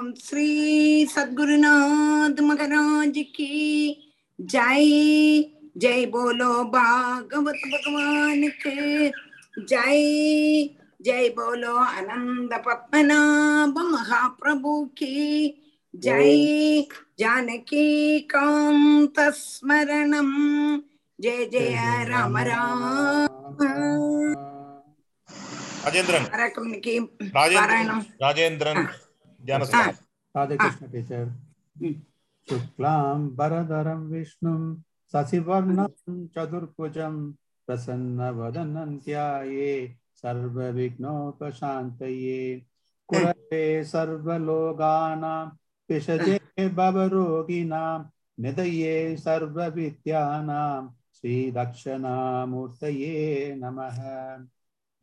ஓம் ஸ்ரீ சத்குருநாத் மகாராஜ் கி ஜெய். ஜெய் போலோ பாகவத் பகவானுக்கு ஜெய். ஜெய் போலோ அனந்த பத்மநாப மகாபிரபு கி ஜெய். ஜானகி காந்த ஸ்மரணம் ஜெய ஜெய ராம ராம. ராஜேந்திரன் ராஜேந்திரன் டீச்சர். சுக்லாம் பரதரம் விஷ்ணும் சசிவர்ணம் சதுர்புஜம் பிரசன்ன வதனம் த்யாயே சர்வ விக்னோபசாந்தயே குரவே சர்வ லோகானாம் பிஷஜே பவரோகினாம் நிதயே சர்வ வித்யானாம் ஸ்ரீ தக்ஷணாமூர்த்தயே நமஹ.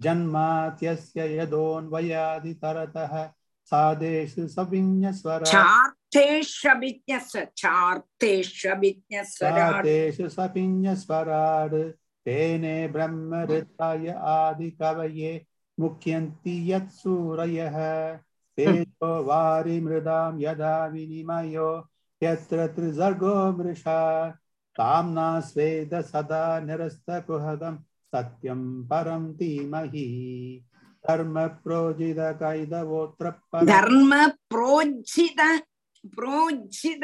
ஜன்மாத்யஸ்ய யதோன்வயாதி தரதஹ சாதேஷு சவிஞஸ்வரா சாதேஷு சவிஞஸ்வராடு தேனே பிரம்ம ரித்தாய ஆதி கவயே முக்யந்தி யத் சூரயஹ தேஜோ வாரி மிருதாம் யதா விநிமயோ யத்ர த்ரிசர்கோ மிருஷா காம்னா ஸ்வேத சதா நிரஸ்த குஹகம் சத்யம் பரம் தீமஹி தர்ம ப்ரோஜித கைதவோத்ர தர்ம ப்ரோஜித ப்ரோஜித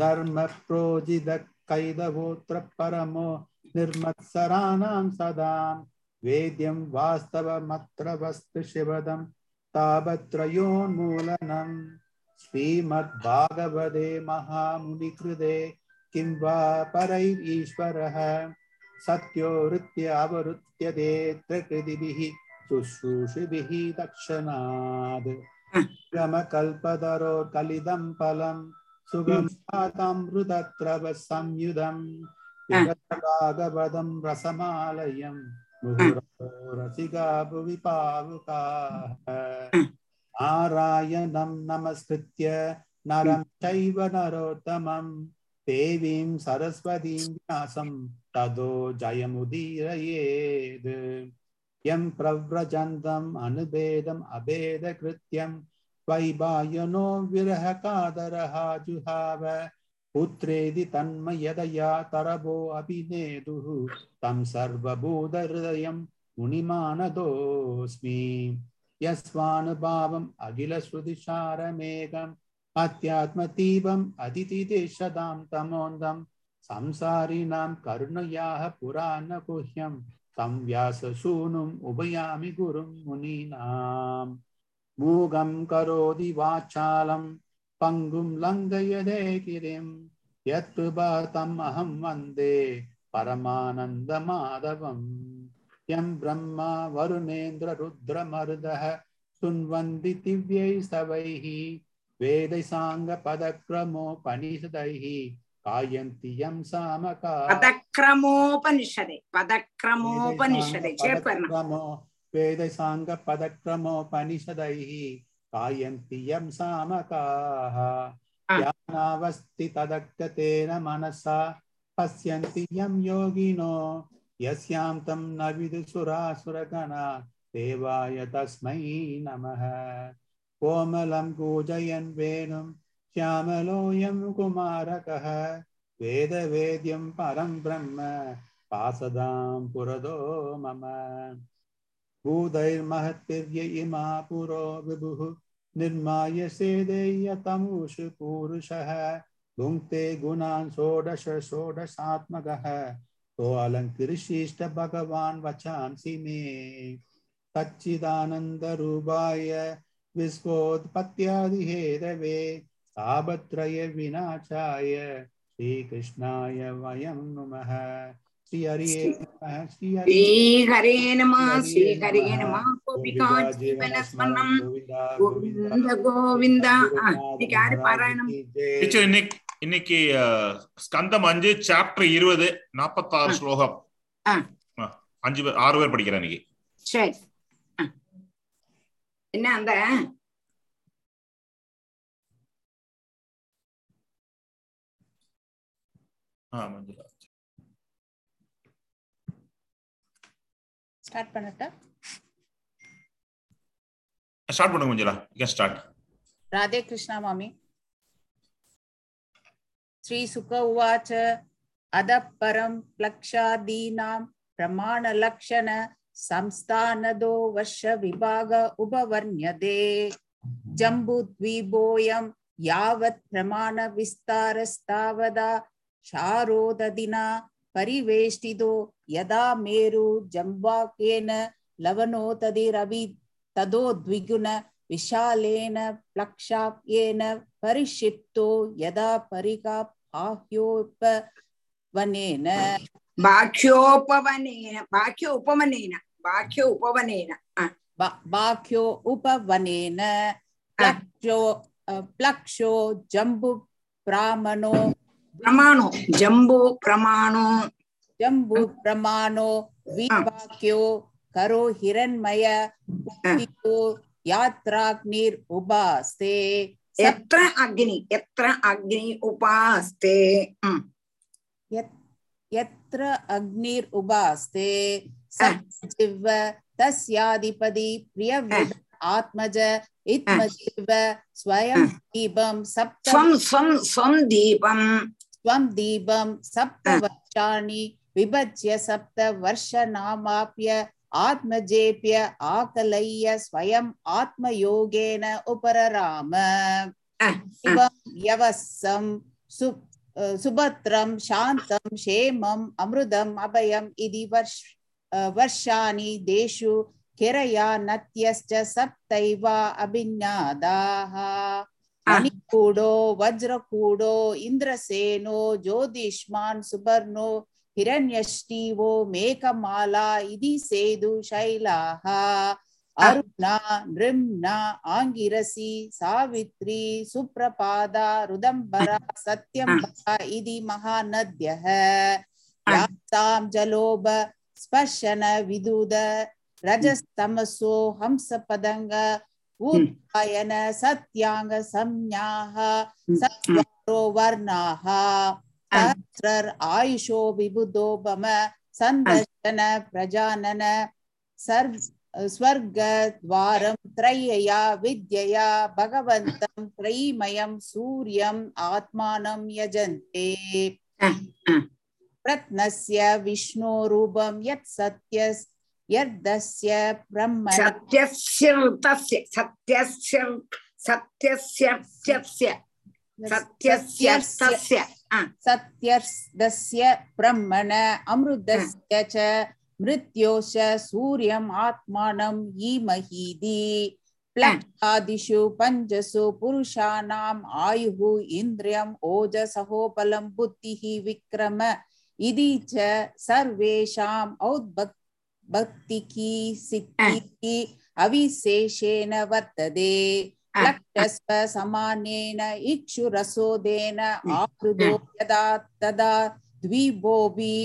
தர்ம ப்ரோஜித கைதவோத்ர பரமோ நிர்மத்சராணாம் சதாம் வேத்யம் வாஸ்தவமத்ர வஸ்து சிவதம் தாபத்ரயோன்மூலனம் ஸ்ரீமத் பாகவதே மகாமுனி கிருதே கிம் வா பரை ஈஸ்வரஹ சத்யோ ருத்ய அவருத்யதே த்ரகிருதிபிஹி சுஷ்ரூஷிபிஹி தக்ஷணாத் கமகல்பதரோர் கலிதம் பலம் சுகம்ருதத்ரவ சம்யுதம் பாகவதம் ரசமாலயம் முகுரசிகா புவி பாவுகாஹ நாராயணம் நமஸ்கிருத்ய நரம் சைவ நரோத்தமம் தேவீம் சரஸ்வதீம் வியாசம் ததோ ஜயமுதீரயேத் யம் பிரவ்ரஜந்தம் அனுபேதம் அபேத கிருத்யம் வைபாயனோ விரஹ காதரஹா ஜுஹாவ புத்ரேதி தன்மயதயா தரபோ அபிநேதுஹு தம் சர்வபூத ஹிருதயம் முனிமானதோஸ்மி யஸ்வானுபாவம் அகில ஸ்ருதிசாரமேகம் ஆத்யாத்ம தீபம் அதிதி தேசதாம் தமோந்தம் சம்சாரிணாம் கருணையாக புராண குஹ்யம் தம் வியாசசூனும் உபயாமி குரும் முனீனாம் மூகம் கரோதி வாச்சாலம் பங்கும் லங்கயதே கிரிம் யத்பாதம் அஹம் வந்தே பரமானந்த மாதவம் யம் பிரம்மா வருணேந்திர ருத்ர மருதஹ சுன்வந்தி திவ்யை சவைஹி வேதை சாங்க பதக்ரமோ பனிஷதைஹி காயந்தியம் சாமகாஹ யானாவஸ்தி ததக்ததேன மனசா பஸ்யந்தியம் யோகினோ யஸ்யாம் தம் ந விது சுராசுரகணா தேவாய தஸ்மை நமஹ. கோமலம் கூஜயன் வேணும் ஷியாமலோயம் குமாரகஹ வேத வேத்யம் பரம் பிரம்ம பாசதாம் புரதோ மம பூதைர் மஹத்திவ்ய இமா புரோ விபுஹு நிர்மாய சேதேய தமூஷு பூருஷஹ புங்க்தே குணான் ஷோடஷ ஷோடசாத்மகஹ தோ அலங்கிரிஷ்ட பகவான் வச்சாம்சி மே சச்சிதானந்த ரூபாய விஸ்வோத்பத்யாதி ஹேதவே சாபத்ரய விநாசாய ஸ்ரீ கிருஷ்ணாய வயம் நமஹ. ஸ்ரீ ஹரியே நமஹ. ஸ்ரீ ஹரியே நமஹ. கோபிகா ஜீவன ஸ்மரணம் கோவிந்த கோவிந்தா. இன்னைக்கு யாரு பாராயணம்? இன்னைக்கு ஸ்கந்தம் 5 சாப்டர் 20 46 ஸ்லோகம் 5 6 பேர் படிக்கிறேன் இன்னைக்கு. சரி, என்ன அந்த ஸ்டார்ட் பண்ணட்டா? ஸ்டார்ட் பண்ணுங்க Manjula. Radhe Krishna Mami. Sri Sukha Uvacha Adaparam Plakshadinam Pramana Lakshana Samsthanado Vasha Vibhaga Ubavarnyade Jambudviboyam Yavat Pramana Vistarasthavada Sharodadina Pariveshtido Yada Meru Jambakena Lavanotadi Ravi Tado Dviguna Vishalena Plakshapyena Parishipto Yada Parika Pahyopa Vanena Bakyo Upavanena Plaksho Jambu Jambu Pramano Vipakyo Karo Hiranmaya Pukito Yatraknir Ubaste Yatra Agni Ubaste Yatra Agnir Ubaste Sajiva Tasyadipadi Priyavid Atmaja Itmajiva Swayam Deepam Swam Deepam Saptavachani Vibhajya Sapta Varsha Namapya Atmajepya Akalaya Swayam Atma Yogena Upararama Shivam Yavasam Subatram Shantam Shemam Amrudam Abhayam Idi Varshani Deshu Kiraya Natyascha Saptaiva Abhinyadaha Manikudo Vajrakudo Indraseno Jodishman Subarno Hiranyashtivo Mekamala Idi Sedu Shailaha Aruna Nrimna Angirasi Savitri Suprapada Rudambara Satyambara Idi Mahanadyaha Yasam Jaloba Spashana Viduda Rajastamaso Hamsapadanga Udayana Satyanga Samnyaha Satvaro Varnaha Sahasrar Ayusho Vibudobama Sandarshana Prajanana Swarga Dwaram Trayaya Vidyaya Bhagavantam Trayimayam Suryam Atmanam Yajante Pratnasya Vishnu Rubam Yat Satyas Yardasya Brahmana Satyasya Brahmana Amrudasya cha Mrityosha Suryam Atmanam Yimahidi Plakshadishu Panjasu Purushanam Ayuhu Indriyam Oja Sahopalam Buttihi Vikrama Idi cha Sarvesham Outbaktiki Siddhi Aviseshena Vartade Lakshasva samanena ikshurasodena akrudo yada tada dvibobi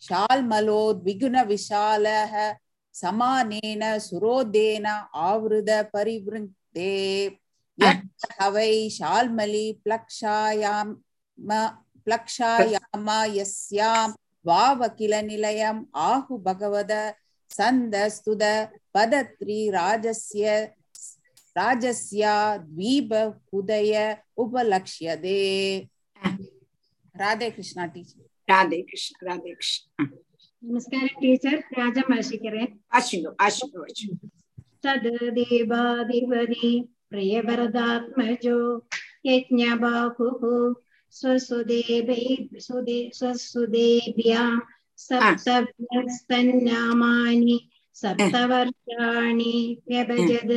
shalmalo dviguna vishalaha samanena surodena avruda parivrinte yatavai shalmali plakshayama yasyam vavakila nilayam ahu bhagavada sandastuda padatri rajasya Rajasya Dviba Hudaya Ubalakshya. Radhe Krishna teacher. Radhe Krishna. Namaskar teacher. Raja Mashikare. Ashigo. Tadadeva Divari Prayavaradatmajo Yajna Bahuhu Swasudebhya Saptavastanyamani Saptavarshani Vyabhajad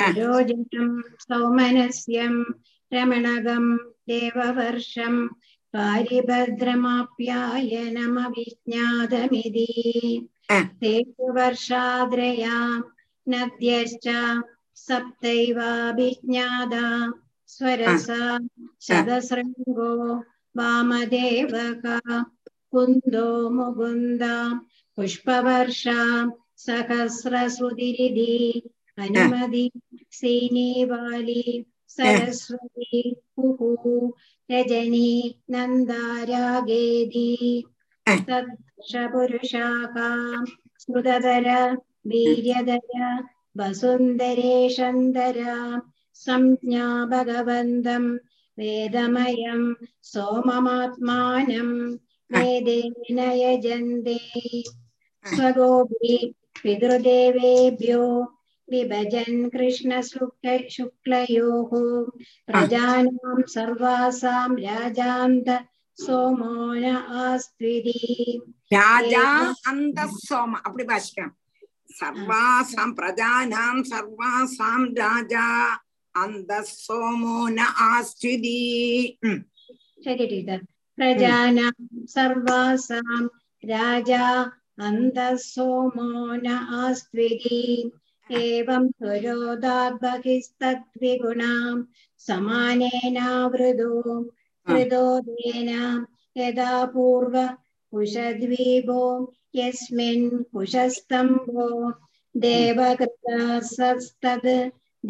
Sarojatam Saumanasyam Ramanagam Devavarsham Paribhadramapyaya Namavijñādamidi Tevavarshādraya Nadyascha Saptaiva Vijñāda Swarasa Sadasrango Vamadevaka Kundo Mugunda Pushpavarsha Sakasrasudiridi Anumadi, Srinivali, Saraswati, Puhu, Rajani, Nandaragedi, Tadshapurushaka, Sudadara, Vidyadara, Vasundare Shandara, சம்ஞா பகவந்தம் வேதமயம் சோமமாத்மானம் வேதேன யஜந்தே ஸ்வகோபி பித்ருதேவேப்யோ Vibhajan Krishna சுக்லயோஹ பிரஜானாம் சர்வாசாம் ராஜாந்த சோமோன ஆஸ்த்விதி ராஜா அந்த சோம அப்படி வாசிக்கலாம். சர்வாசாம் பிரஜானாம் சர்வாசாம் ராஜா அந்த சோமோன ஆஸ்த்விதி. சரி teacher. பிரஜானாம் சர்வாசாம் ராஜா அந்த சோமோன ஆஸ்த்விதி. ஏவம் துரோதாத் பகிஸ்தத்விகுணாம் சமானேனாவ்ருதோ யதா பூர்வ குஷத்வீபோ யஸ்மின் குஷஸ்தம்போ தேவக்ரதஸ்தத்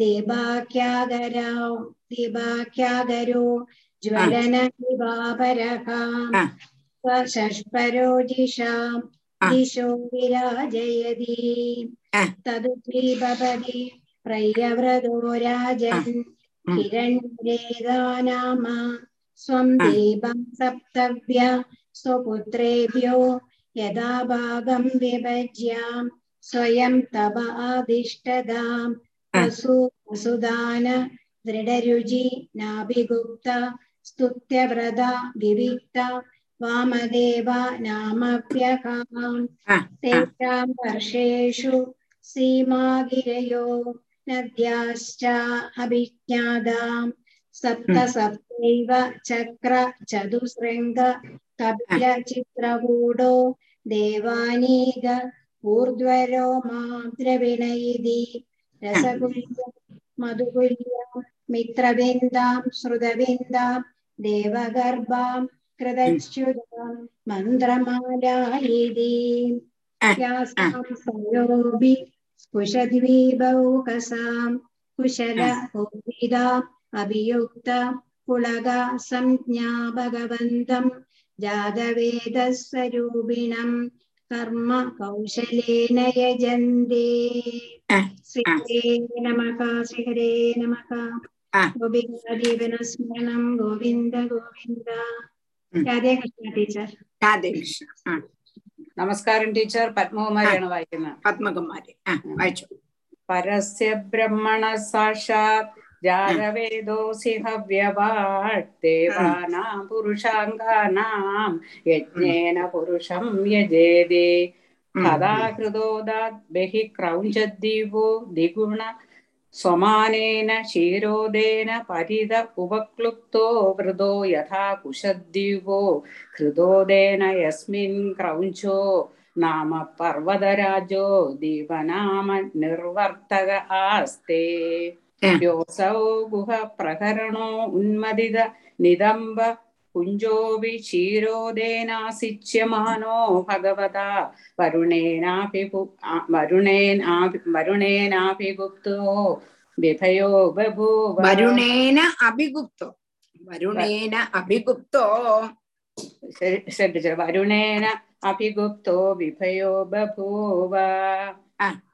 தீபாக்யாகரோ ஜ்வலன திவாபரக ஸ்வஷஷ்பரோ ஜிஷாம் திஷோ விராஜயதி ததுத்விபபதி பிரயவ்ரதோ ராஜன் கிரண்யேதாநாம ஸ்வம் தீபம் சப்தவ்ய ஸ்வபுத்ரேப்யோ யதா பாகம் விபஜ்யாம் ஸ்வயம் தவ ஆதிஷ்டதாம் வசுதான திருடருஜி நாபிகுப்தா ஸ்துத்யவ்ரதா விவிக்தா வாமதேவா நாமப்யகாம் தேஷாம் வர்ஷேஷு சீமாகிரயோ நத்யாஸ்சா அபிஜ்ஞாதாம் சப்த சப்தைவ சக்ர சதுஸ்ரங்க கபில சித்ரகூடோ தேவானீக ஊர்த்வரோமா திரவிணயிதி ரசகுல்யம் மதுகுல்யம் மித்ரவிந்தாம் ஸ்ருதவிந்தாம் தேவகர்பாம் கிருதச்யுதாம் மந்திரமாலாயிதி யாசாம் சயோபி குஷத்வீபௌகசாம் குஷலோபிதாம் அபியுக்த புலகா சம்ஞா பகவந்தம் ஜாதவேதஸ்வரூபிணம் கர்ம கௌசலேன யஜந்தே. ஸ்ரீஹரே நமக. ஸ்ரீஹரே நமக. கோவிந்த தேவன ஸ்மரணம். கோவிந்த கோவிந்த. ராதே கிருஷ்ண டீச்சர். ராதே கிருஷ்ண. നമസ്കാരം ടീച്ചർ. പത്മകുമാരിയാണ് വായിക്കുന്നത്. പത്മകുമാരി വായിച്ചു. പരസ്യ ബ്രഹ്മണ സാക്ഷാത് ജാതവേദോസി ഹവ്യവാട് ദേവാനാം പുരുഷാംഗാനാം യജ്ഞേന പുരുഷം യജേതി കഥാകൃതോദാത് ബഹി ക്രൗഞ്ചദ്ദീപോ ദ്വിഗുണ സ്വമാനേന ക്ഷീരോദേന പരിത ഉപക്ലുപ്തോ വൃതോ യഥാ കുശദ്വീപോ ഹൃദോദേന യസ്മിൻ ക്രൗഞ്ചോ നാമ പർവ്വതരാജോ ദീപനാമ നിർവർത്തക ആസ്തേ യോസൗ ഗുഹ പ്രകരണോ ഉന്മദിത നിദംബ കുഞ്ചോവി ക്ഷീരോദേനാസിച്യമാനോ ഭഗവതാ വരുണേനാഭിഗുപ്തോ വിഭയോ ബഭൂവ വരുണേന അഭിഗുപ്തോ ശ്രദ്ധിച്ചു വരുണേന അഭിഗുപ്തോ വിഭയോ ബഭൂവ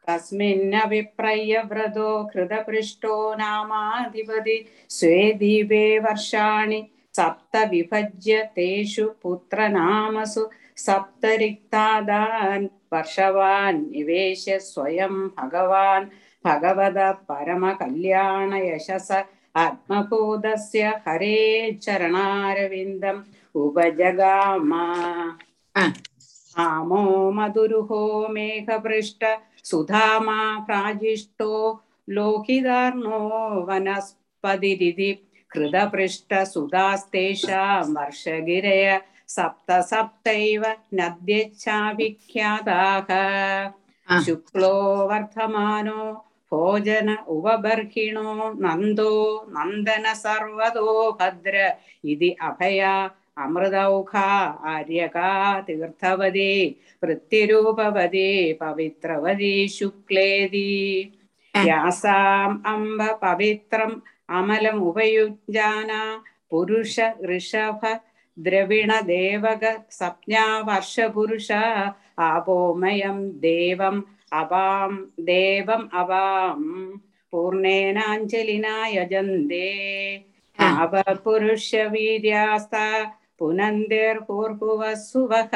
തസ്മിന്നവി പ്രയവ്രതോ കൃതപൃഷ്ടോ നാമാധിപതി സ്വേ ദീപേ വർഷാണി സപ്ത വിഭജ്യ തേഷു പുത്രനാമസു സപ്തരിക്താദാൻ വർഷവാൻ നിവേശ്യ സ്വയം ഭഗവാൻ ഭഗവത പരമകല്യാണ യശസ ആത്മഭൂതസ്യ ഹരേ ചരണാരവിന്ദം ഉപജഗാമ. ആമോ മധുരുഹോ മേഘപൃഷ്ട സുധാമ പ്രാജിഷ്ടോ ലോഹിതാർണോ വനസ്പതിരിതി ഹൃതപൃഷ്ടസുതാസ്തേഷാം വർഷഗിരയ സപ്ത സപ്തൈവ നദ്യച്ഛാവിഖ്യാതാഃ ശുക്ലോ വർധമാനോ ഭോജന ഉപബർഹിണോ നന്ദോ നന്ദന സർവതോ ഭദ്ര ഇതി അഭയ അമൃതൗഘ ആര്യകാ തീർത്ഥവതി വൃത്തിരൂപവതി പവിത്രവതി ശുക്ലേതി യാസാം അംബ പവിത്രം അമലം ഉപയുജ്ഞാന പുരുഷ ഋഷഭ ദ്രവിണ ദേവക സപ്ഞാ വർഷപുരുഷ ആപോമയം ദേവം അവാം பூர்ணேனாஞ்சலினா யஜந்தே நவபுருஷ வீர்யாஸ்தா புனந்தேர் பூர்புவசுவஹ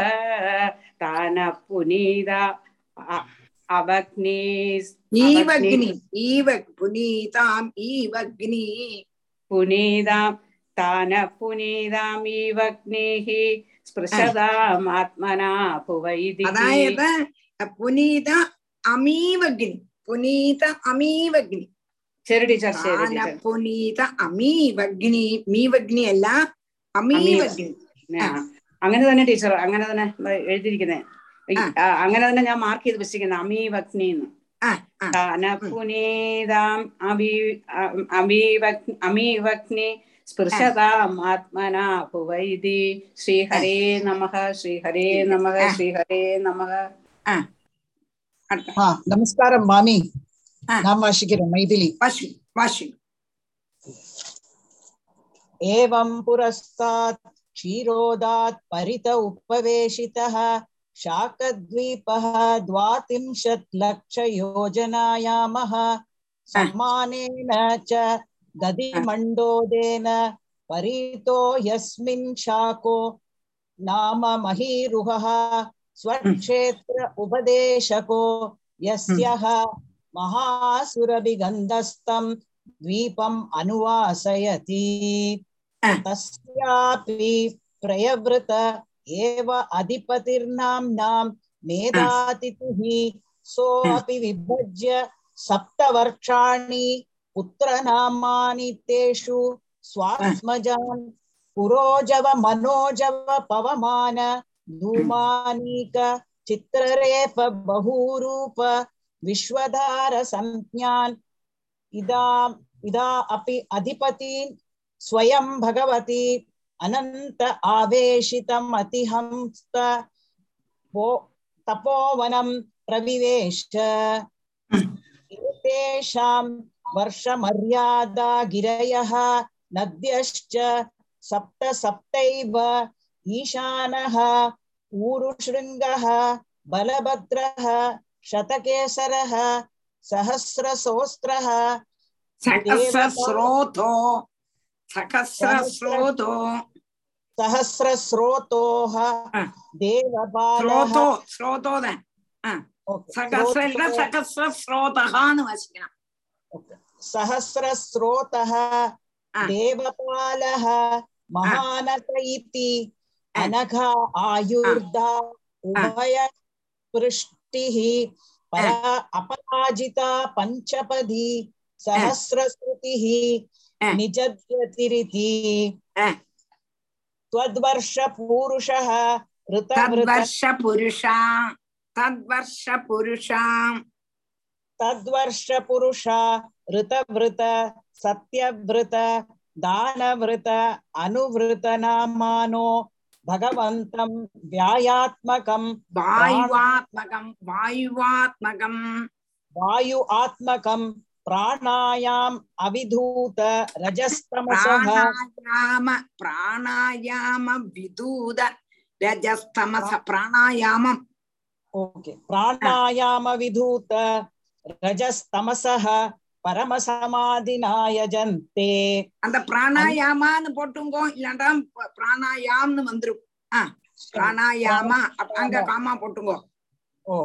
தான புனீதா அவக்னி புனீதாம் ஈவக்னி புனீதாம் தான புனீதாம் ஈவக்னிஹி ஸ்பிருஷதாம் ஆத்மனா புவைதி. அதாவது புனீத அமீவக்னி புனீத அமீவக்னி. சரி டீச்சர், சரி. தான புனீத அமீவக்னி, மீவக்னி അല്ല അമീവഗ്നി. അങ്ങനെ തന്നെ ടീച്ചർ, അങ്ങനെ തന്നെ എഴുതിയിരിക്കുന്നേ, അങ്ങനെ തന്നെ ഞാൻ മാർക്ക് ചെയ്ത് വെച്ചിരിക്കുന്നത് അമീവഗ്നിന്ന്. പുനീതാം അമീവഗ്നി സ്പൃശതാം ആത്മനാ ഭുവൈതി. ശ്രീഹരേ നമഃ, ശ്രീഹരേ നമഃ, ശ്രീഹരേ നമഃ. നമസ്കാരം മാമി. നാം വാശിക്കര മൈഥിലി വാശി വാശി. एवं पुरस्तात् क्षीरोदात् परित उपवेशितः शाकद्वीपः द्वात्रिंशत् लक्षयोजनायामः सम्मानेन च दधिमण्डोदेन परितो यस्मिन् शाको नाम महीरुहः स्वक्षेत्र उपदेशको यस्यः महासुरभिगन्धस्थं द्वीपम् अनुवासयति तस्यापि प्रयवृत एव अधिपतिर्नाम्नां मेधातिथिः सोऽपि विभज्य सप्तवर्षाणि पुत्रनामानि तेषु स्वात्मजान् पुरोजव मनोजव पवमान धूमानीक चित्ररेफ बहुरूप विश्वधार संज्ञान् इदा इदा अपि अधिपतीन् स्वयं भगवती अनंत आवेशितम् अतिहंस्त तपोवनं प्रविवेश. एतेषां वर्षमर्यादा गिरयः नद्यश्च सप्त सप्तैव ईशानः ऊरुशृङ्गः बलभद्रः शतकेसरः सहस्रसोऽस्त्रः सहस्रस्रोतोः देवपालः महानक इति अनघा आयुर्दा उभय पृष्टिः अपराजिता पञ्चपदी सहस्रश्रुतिः निजद्यतिरिति त्वद्वर्षपुरुषः तद्वर्षपुरुषा ऋतवृत सत्यवृत दानवृत अनुवृतनामानो भगवन्तं व्यायात्मकं वायुआत्मकं प्राणायाम अविधूत रजस्तमसः प्राणायाम विधूत रजस्तमसः परम समाधिनायजन्ते. அந்த பிராணாயாமன்னு போட்டுங்க, இல்லண்டா பிராணாயாமம்னு வந்துரும். பிராணாயாமா அங்க காமா போட்டுங்க. ஓ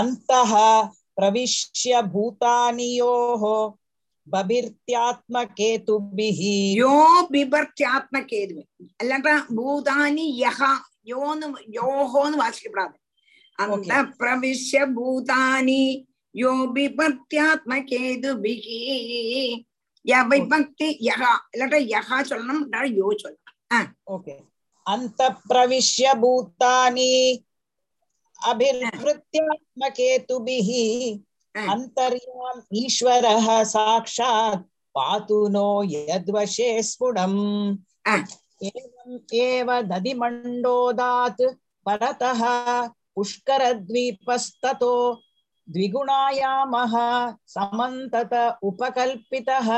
அந்தஹ प्रविश्य भूतानियोः बबिर्त्यात्मकेतुभिः यो बिबर्त्यात्मकेतुभिः अल्लाटा भूतानि यः योनु योहोनु वाचिकपडादे अन्त प्रविश्य भूतानि यो बिबर्त्यात्मकेतुभिः या विभक्ति यः अल्लाटा यः சொல்லணும் டா யோ சொல்லணும். ஓகே அந்த प्रविश्य भूतानि अभिर्वृत्यात्मकेतुभिः अन्तर्याम् ईश्वरः साक्षात् पातु नो यद्वशे स्फुटम्. एवम् एव दधिमण्डोदात् परतः पुष्करद्वीपस्ततो द्विगुणायामः समन्तत उपकल्पितः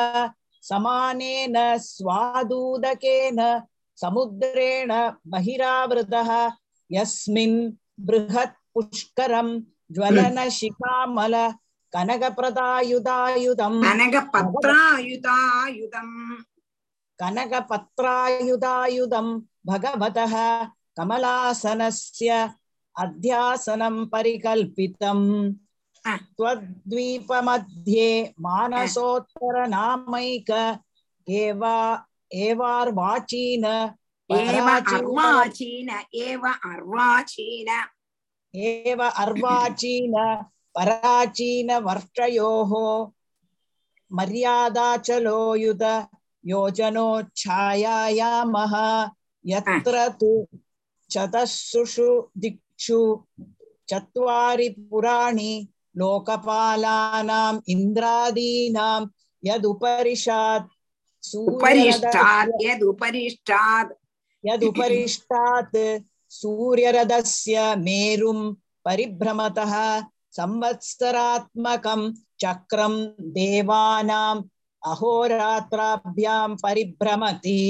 समानेन स्वादूदकेन समुद्रेण बहिरावृतः यस्मिन् बृहत् पुष्करं ज्वलन शिखामल கனகபிரதாயுதாயுதம் கனகபத்ராயுதாயுதம் கனகபத்ராயுதாயுதம் பகவதஹ கமலாசனஸ்ய அத்யாசனம் பரிகல்பிதம் த்வத்வீப மத்யே மானசோத்தர நாமைக ஏவார்வாசீன ஏவ அர்வாசீன பராசீன வர்ஷயோஹ மரியாதாச்சலோயுத யோஜனோச்சாயாயாமஹ யத்ர து சதசுஷு திக்ஷு சத்வாரி புராணி லோகபாலானாம் இந்திராதீனாம் யதுபரிஷாத் யதுபரிஷ்டாத் சூரியரதஸ்ய மேரும் பரிப்ரமதஹ சம்வத்சராத்மகம் சக்ரம் தேவானாம் அஹோராத்ராப்யாம் பரிப்ரமதி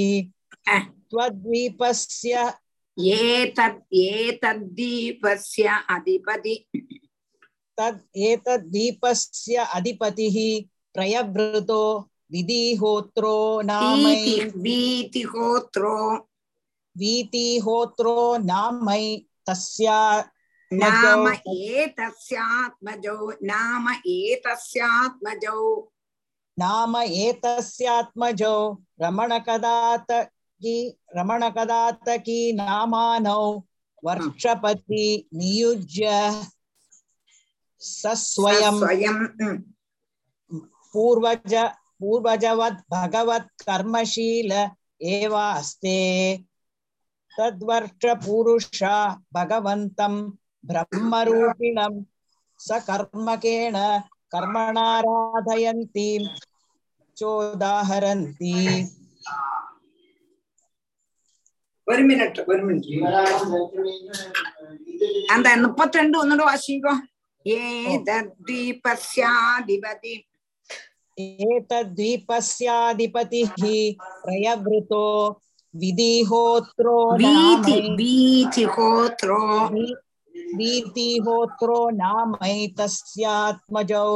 த்வத்வீபஸ்ய ஏதத்தீபஸ்ய அதிபதி ஏதத்தீபஸ்ய அதிபதிஹ பிரயவ்ருதோ விதிஹோத்ரோ நாமை வீதிஹோத்ரோ நாமை தஸ்யா நாம ஏதஸ்யாத்மஜோ நாம ஏதஸ்யாத்மஜோ ரமணகதாதகி நாமானௌ வர்ஷபதி நியுஜ்ய சஸ்வயம் பூர்வஜவத் பகவத் கர்மசீல ஏவாஸ்தே தத்வர்ஷ புருஷா பகவந்தம் பிரம்மரூபிணம் சகர்மகேண கர்மணாராதயந்தி சோதாஹரந்தி. ஒரு மினிட் அந்த 32 ഒന്നുകൂടെ വാശിക്കോ. ஏதத்வீபஸ்யாதிபதிஹி பிரயவ்ருதோ வீதிஹோத்ரோ நாமை தஸ்யாத்மஜௌ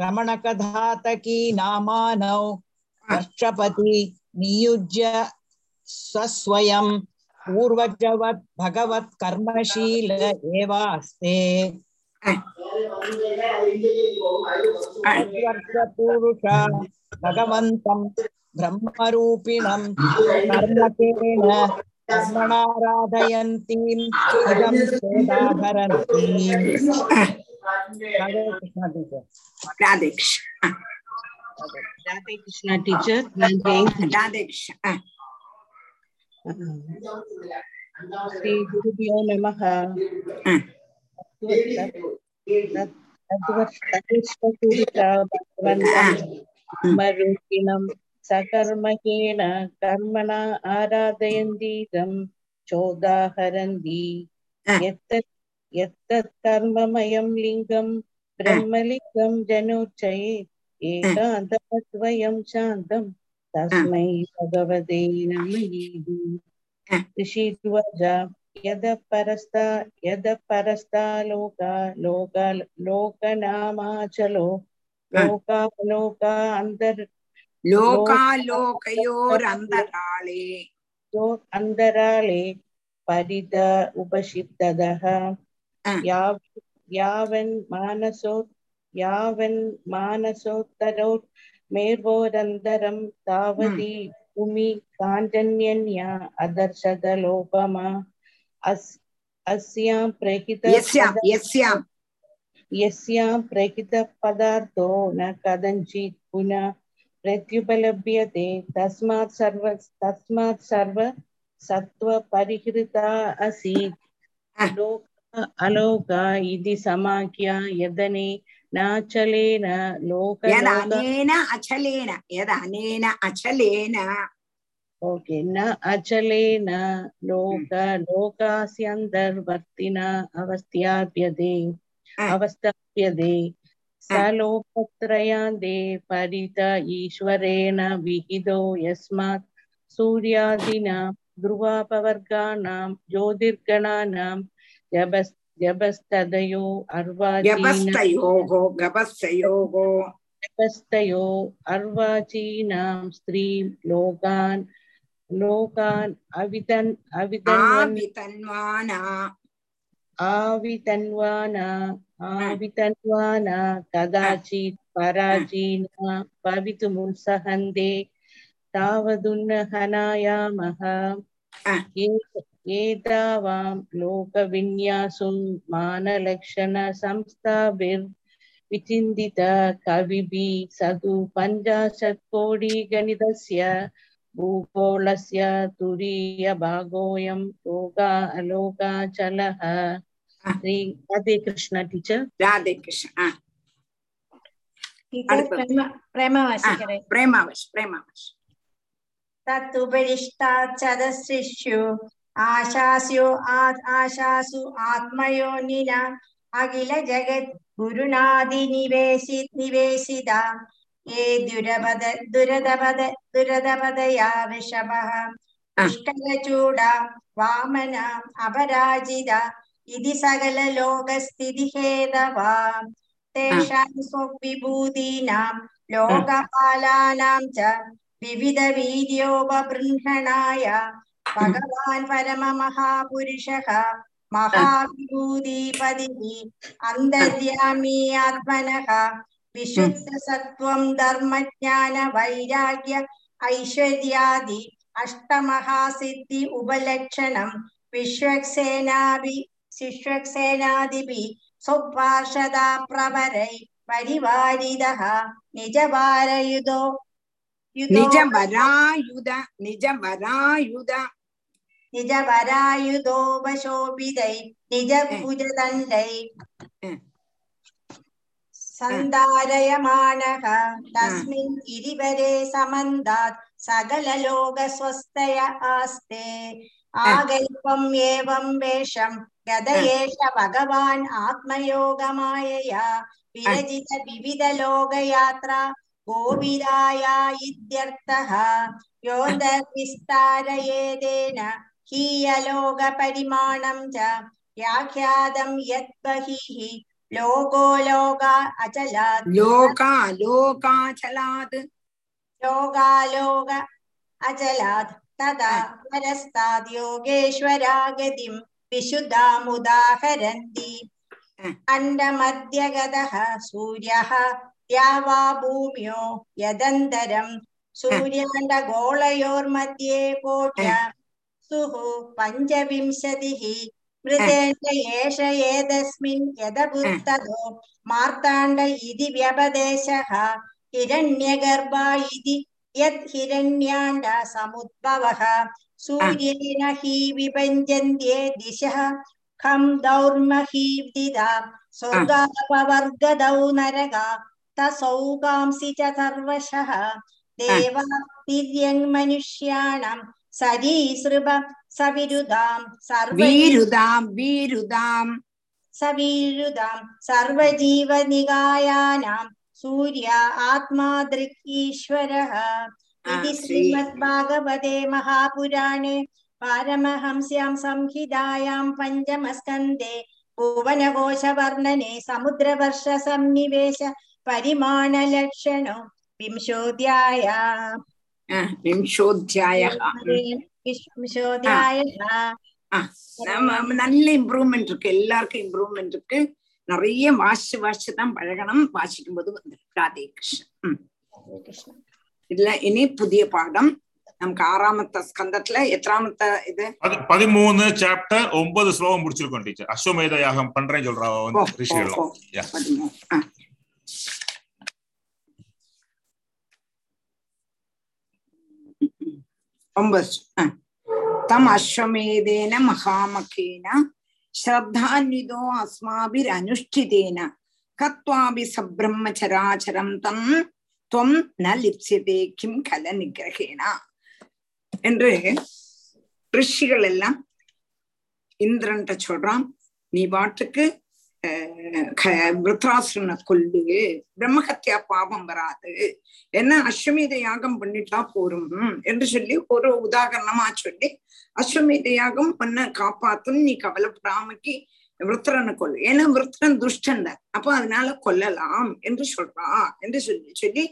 ரமணகதாதகி நாமானௌ வர்ஷபதி நியுஜ்ய சஸ்வயம் பூர்வஜவத் பகவத் கர்மசீல ஏவாஸ்தே பூருஷா பகவந்தம் பிரம்மரூபிணம் கர்மகேண கர்மணாராதயந்தி இதம் சோதாஹரந்தி. ராதே கிருஷ்ணா டீச்சர். ஸ்ரீ குருபியோ நமஹ. மருகிணம் சகர்மகேண கர்மணா ஆராதயந்தீதம் சோதாஹரந்தி. எத்தத் கர்மமயம் லிங்கம் பிரம்மலிங்கம் ஜனோச்சயே ஏகாந்தத்வயம் சாந்தம் தஸ்மை பகவதே நமஹி. ரிஷித்வஜா यदपरस्ता लोकनामाचलो लोकालोकयोरन्तराले परिद उपशिप्तदः यावन्मानसोत्तरो मेर्वोरन्तरं तावति भूमि काञ्चन्यन्या अदर्शद लोपमा பிரகிதபதார்த்தோ ந கதஞ்சித் புனः பிரத்யுபலப்யதே தஸ்மாத் சர்வ சத்வ பரிஹிதா அசீத். லோக அலோக இதி சமாக்யா யதனே நாச்சலேன லோகேன அச்சலேன லோகாஸ்யந்தர்வர்த்தினா அவஸ்தாப்யதே சலோகத்ரயாந்தே பரித ஈஸ்வரேண விகிதோ யஸ்மாத் சூர்யாதினாம் த்ருவாபவர்கானாம் ஜோதிர்கணானாம் ஜபஸ்ததயோ அர்வாச்சீனாம் ஸ்திரீம் லோகான் லோகான் ஆவிதன்வானா கதாச்சித் பராஜீனா பவிதுமுன் சஹந்தே தாவதுன்ன ஹனாயாமஹா ஏதாவாம் லோக விந்யாசும் மானலக்ஷண சம்ஸ்தாபிர் விசிந்தித கவிபி சது பஞ்சாசத் கோடி கணிதஸ்ய பூகோளஸ்ய துரிய பாகோயம் லோகா லோகாச்சலஹ. ஸ்ரீ ராதே கிருஷ்ணா டீச்சர். ராதே கிருஷ்ணா. பிரேமாவாசி तत्परिष्टाचदशिष्यु आशास्यो आशासु आत्मयोनिना अखिल जगत् गुरुनादि निवेशिता ये दुरदपदया वृषभः पुष्कलचूडा वामना अपराजिता इति सकल लोकस्थितिहेतवा तेषां स्वविभूतीनां लोकपालानां च विविध वीर्योपबृंहणाय भगवान् परम महापुरुषः महाविभूतिपतिः अन्तर्यामी आत्मनः विशुद्धसत्त्वं धर्मज्ञान वैराग्य ऐश्वर्यादि अष्टमहासिद्धि उपलक्षणं विश्वक्सेनादिभिः सुपार्षदा प्रवरै परिवारिदः निजवारयुधो निजवरायुधोपशोभितै निजभुजदण्डै सन्धारयमाणः तस्मिन् गिरिवरे समन्दात् सकललोकस्वस्थय आस्ते आगल्पं एवं वेषं गद एष भगवान् आत्मयोगमायया विरजित विविधलोकयात्रा गोविदाया इत्यर्थः योऽन्तर्विस्तारयेदेन हीयलोकपरिमाणं च व्याख्यातं यत् बहिः लोको लोकालोकाचलात् तदा परस्ताद् योगेश्वरागतिं विशुद्धामुदाहरन्ति अण्डमध्यगतः सूर्यः ूम्योदरम सूर्याोलयोर्मध्ये पंचविंशति मृदेशो मार्तांड व्यपदेश हिण्यगर्भ हिण्यांड समुद्भव सूर्येण हि विभंजन्ते दिशः खं दौर्महीब्धिदा स्वर्गापवर्गदौ नरगा तसौगांसि च सर्वशः देवातिर्यं मनुष्याणां सरीसृभ सविरुदां सविरुदां सर्वजीवनिकायानां सूर्या आत्मा दृक् ईश्वरः इति श्रीमद्भागवते महापुराणे पारमहंस्यां संहितायां पञ्चमस्कन्धे भुवनकोशवर्णने समुद्रवर्ष सन्निवेश परिमाणलक्षणो நல்ல இம்ப்ரூவ்மெண்ட் இருக்கு, எல்லாருக்கும் இம்ப்ரூவ்மெண்ட் இருக்கு. நிறைய வாசி வாசிதான் பழகணும், வாசிக்கும் போது வந்து. ராதே கிருஷ்ணன். இதுல இனி புதிய பாடம் நமக்கு 6th ஸ்கந்தத்துல எத்தனாமத்த இது 13 சாப்டர் 9 ஸ்லோகம் முடிச்சிருக்கோம் டீச்சர். அஸ்வமேத யாகம் பண்றேன்னு சொல்றா. तम अश्वमेधेन महामखेन श्रद्धान्वितो अस्माभिरनुष्ठितेन कत्वापि सब्रह्मचराचरं तं त्वं न लिप्स्यते किं खल निग्रहेण என்று ரிஷிகள் எல்லாம் இந்திரன்ட்ட சொல்றான். நீ பாட்டுக்கு விருத்ராசுரனை கொல்லு, பிரம்மஹத்யா பாவம் வராது, ஏன்னா அஸ்வமேத யாகம் பண்ணிட்டா போரும் என்று சொல்லி ஒரு உதாரணமா சொல்லி அஸ்வமேத யாகம் பண்ண காப்பாத்துன்னு நீ கவலைப்படாமக்கி விருத்தரனை கொல், ஏன்னா விருத்தரன் துஷ்டன் தான், அப்போ அதனால கொல்லலாம் என்று சொல்றான் என்று சொல்லி சொல்லி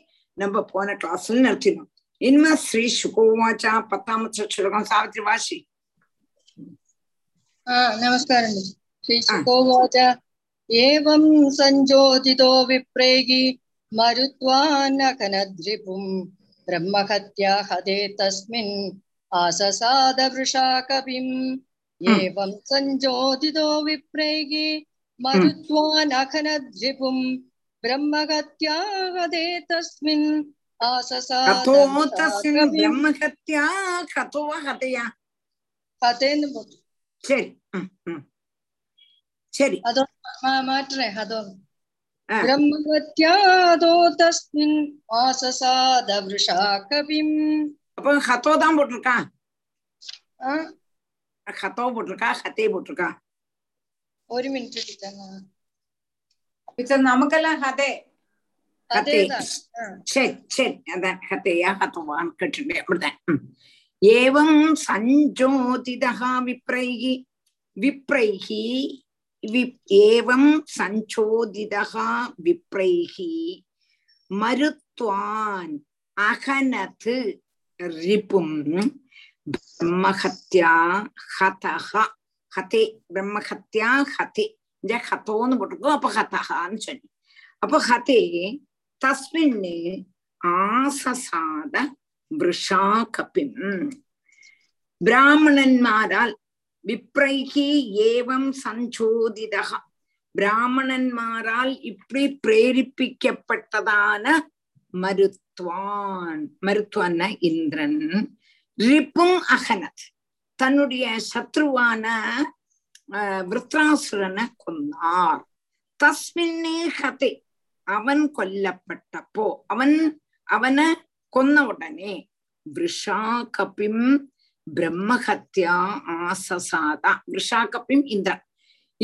நம்ம போன கிளாஸ்ல நிறுத்தினோம். இனிமே ஸ்ரீ சுகோவாச்சா 10வது ஸ்லோகம். சாவித்ரி வாசி. நமஸ்காரம். ஸ்ரீ சுகோவாச்சா ஏவம் சஞ்சோதிதோ விப்ரேகி மருத்வானகனத்ரிபும் பிரம்மஹத்யா ஹதே தஸ்மின் ஆசசாத விருஷாகபிம். ஏவம் சஞ்சோதிதோ விப்ரேகி மருத்வானகனத்ரிபும் பிரம்மஹத்யா ஹதே தஸ்மின் ஆசசாத பிரம்மஹத்யா கதோ ஹதயா ஹதேன்னு போட்டு சரி சரி அதோ மாற்றுறேன். அதோ பிரம்மஹத்யாதோ தஸ்மின் ஆசசாத விருஷாகபிம். அப்போ ஹதோ தான் போட்டிருக்கா, ஹதோ போட்டிருக்கா, ஹதே போட்டிருக்கா. ஒரு மினிட், நமக்கெல்லாம் ஹதே ஹதே சரி சரி அதான் ஹதேயா ஹதோவான்னு கேட்டுட்டேன். அப்படிதான். ஏவம் சஞ்சோதிதஹா விப்ரைஹி விப்ரைஹி ஏவம் சஞ்சோதிதஹா விப்ரைஹி மருத்வான் அகனத் ரிபும் பிரம்மஹத்யா ஹதஹா ஹதே பிரம்மஹத்யா ஹதே இந்த ஹதோன்னு போட்டிருக்கோம். அப்ப ஹதஹான்னு சொல்லி அப்போ ஹதே தஸ்மின் ஆசசாத விருஷா கபிம் பிராமணன்மாரால் விப்ரைகி ஏவம் சஞ்சோதிதஹ பிராமணன்மாரால் இப்படி பிரேரிப்பிக்கப்பட்டதான மருத்வான் மருத்வான இந்திரன் ரிபும் அகனத் தன்னுடைய சத்ருவான விருத்ராசுரனை கொன்னார். தஸ்மின்னே ஹதே அவன் கொல்லப்பட்டப்போ அவனை கொன்ன உடனே விருஷா கபிம் பிரம்மஹத்யா ஆசசாதா விருஷா கபிம் இந்திரன்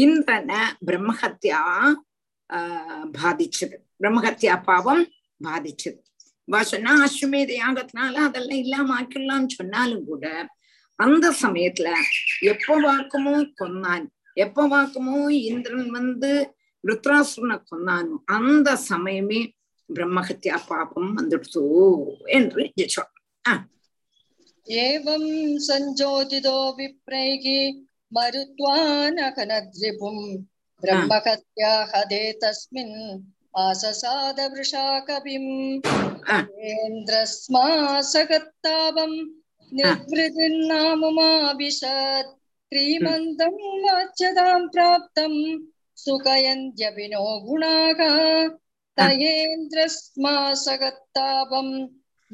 இந்திரனை பிரம்மஹத்யா பாதிச்சது பிரம்மஹத்யா பாவம் பாதிச்சது. சொன்னா அஸ்வமேத யாகத்தினால அதெல்லாம் இல்லாம ஆக்கலாம்னு சொன்னாலும் கூட அந்த சமயத்துல எப்பவாக்குமோ கொன்னான் எப்பவாக்குமோ இந்திரன் வந்து விருத்ராசுரனை கொன்னானோ அந்த சமயமே பிரம்மஹத்யா பாபம் வந்துடுத்து என்று சொல்றான். ஏவம் சஞ்சோதிதோ விப்ரைகி மருத்வானகனத்ரிபும் பிரம்மஹத்யா ஹதே தஸ்மின் ஆசசாத விருஷாகபிம் இந்திரஸ்மாசகத்தாபம் நிவ்ருதிர்நாமுமாபிஷத் க்ரீமந்தம் வாச்சதாம் ப்ராப்தம் சுகயந்த்யபினோ குணாக தயேந்திரஸ்மாசகத்தாபம்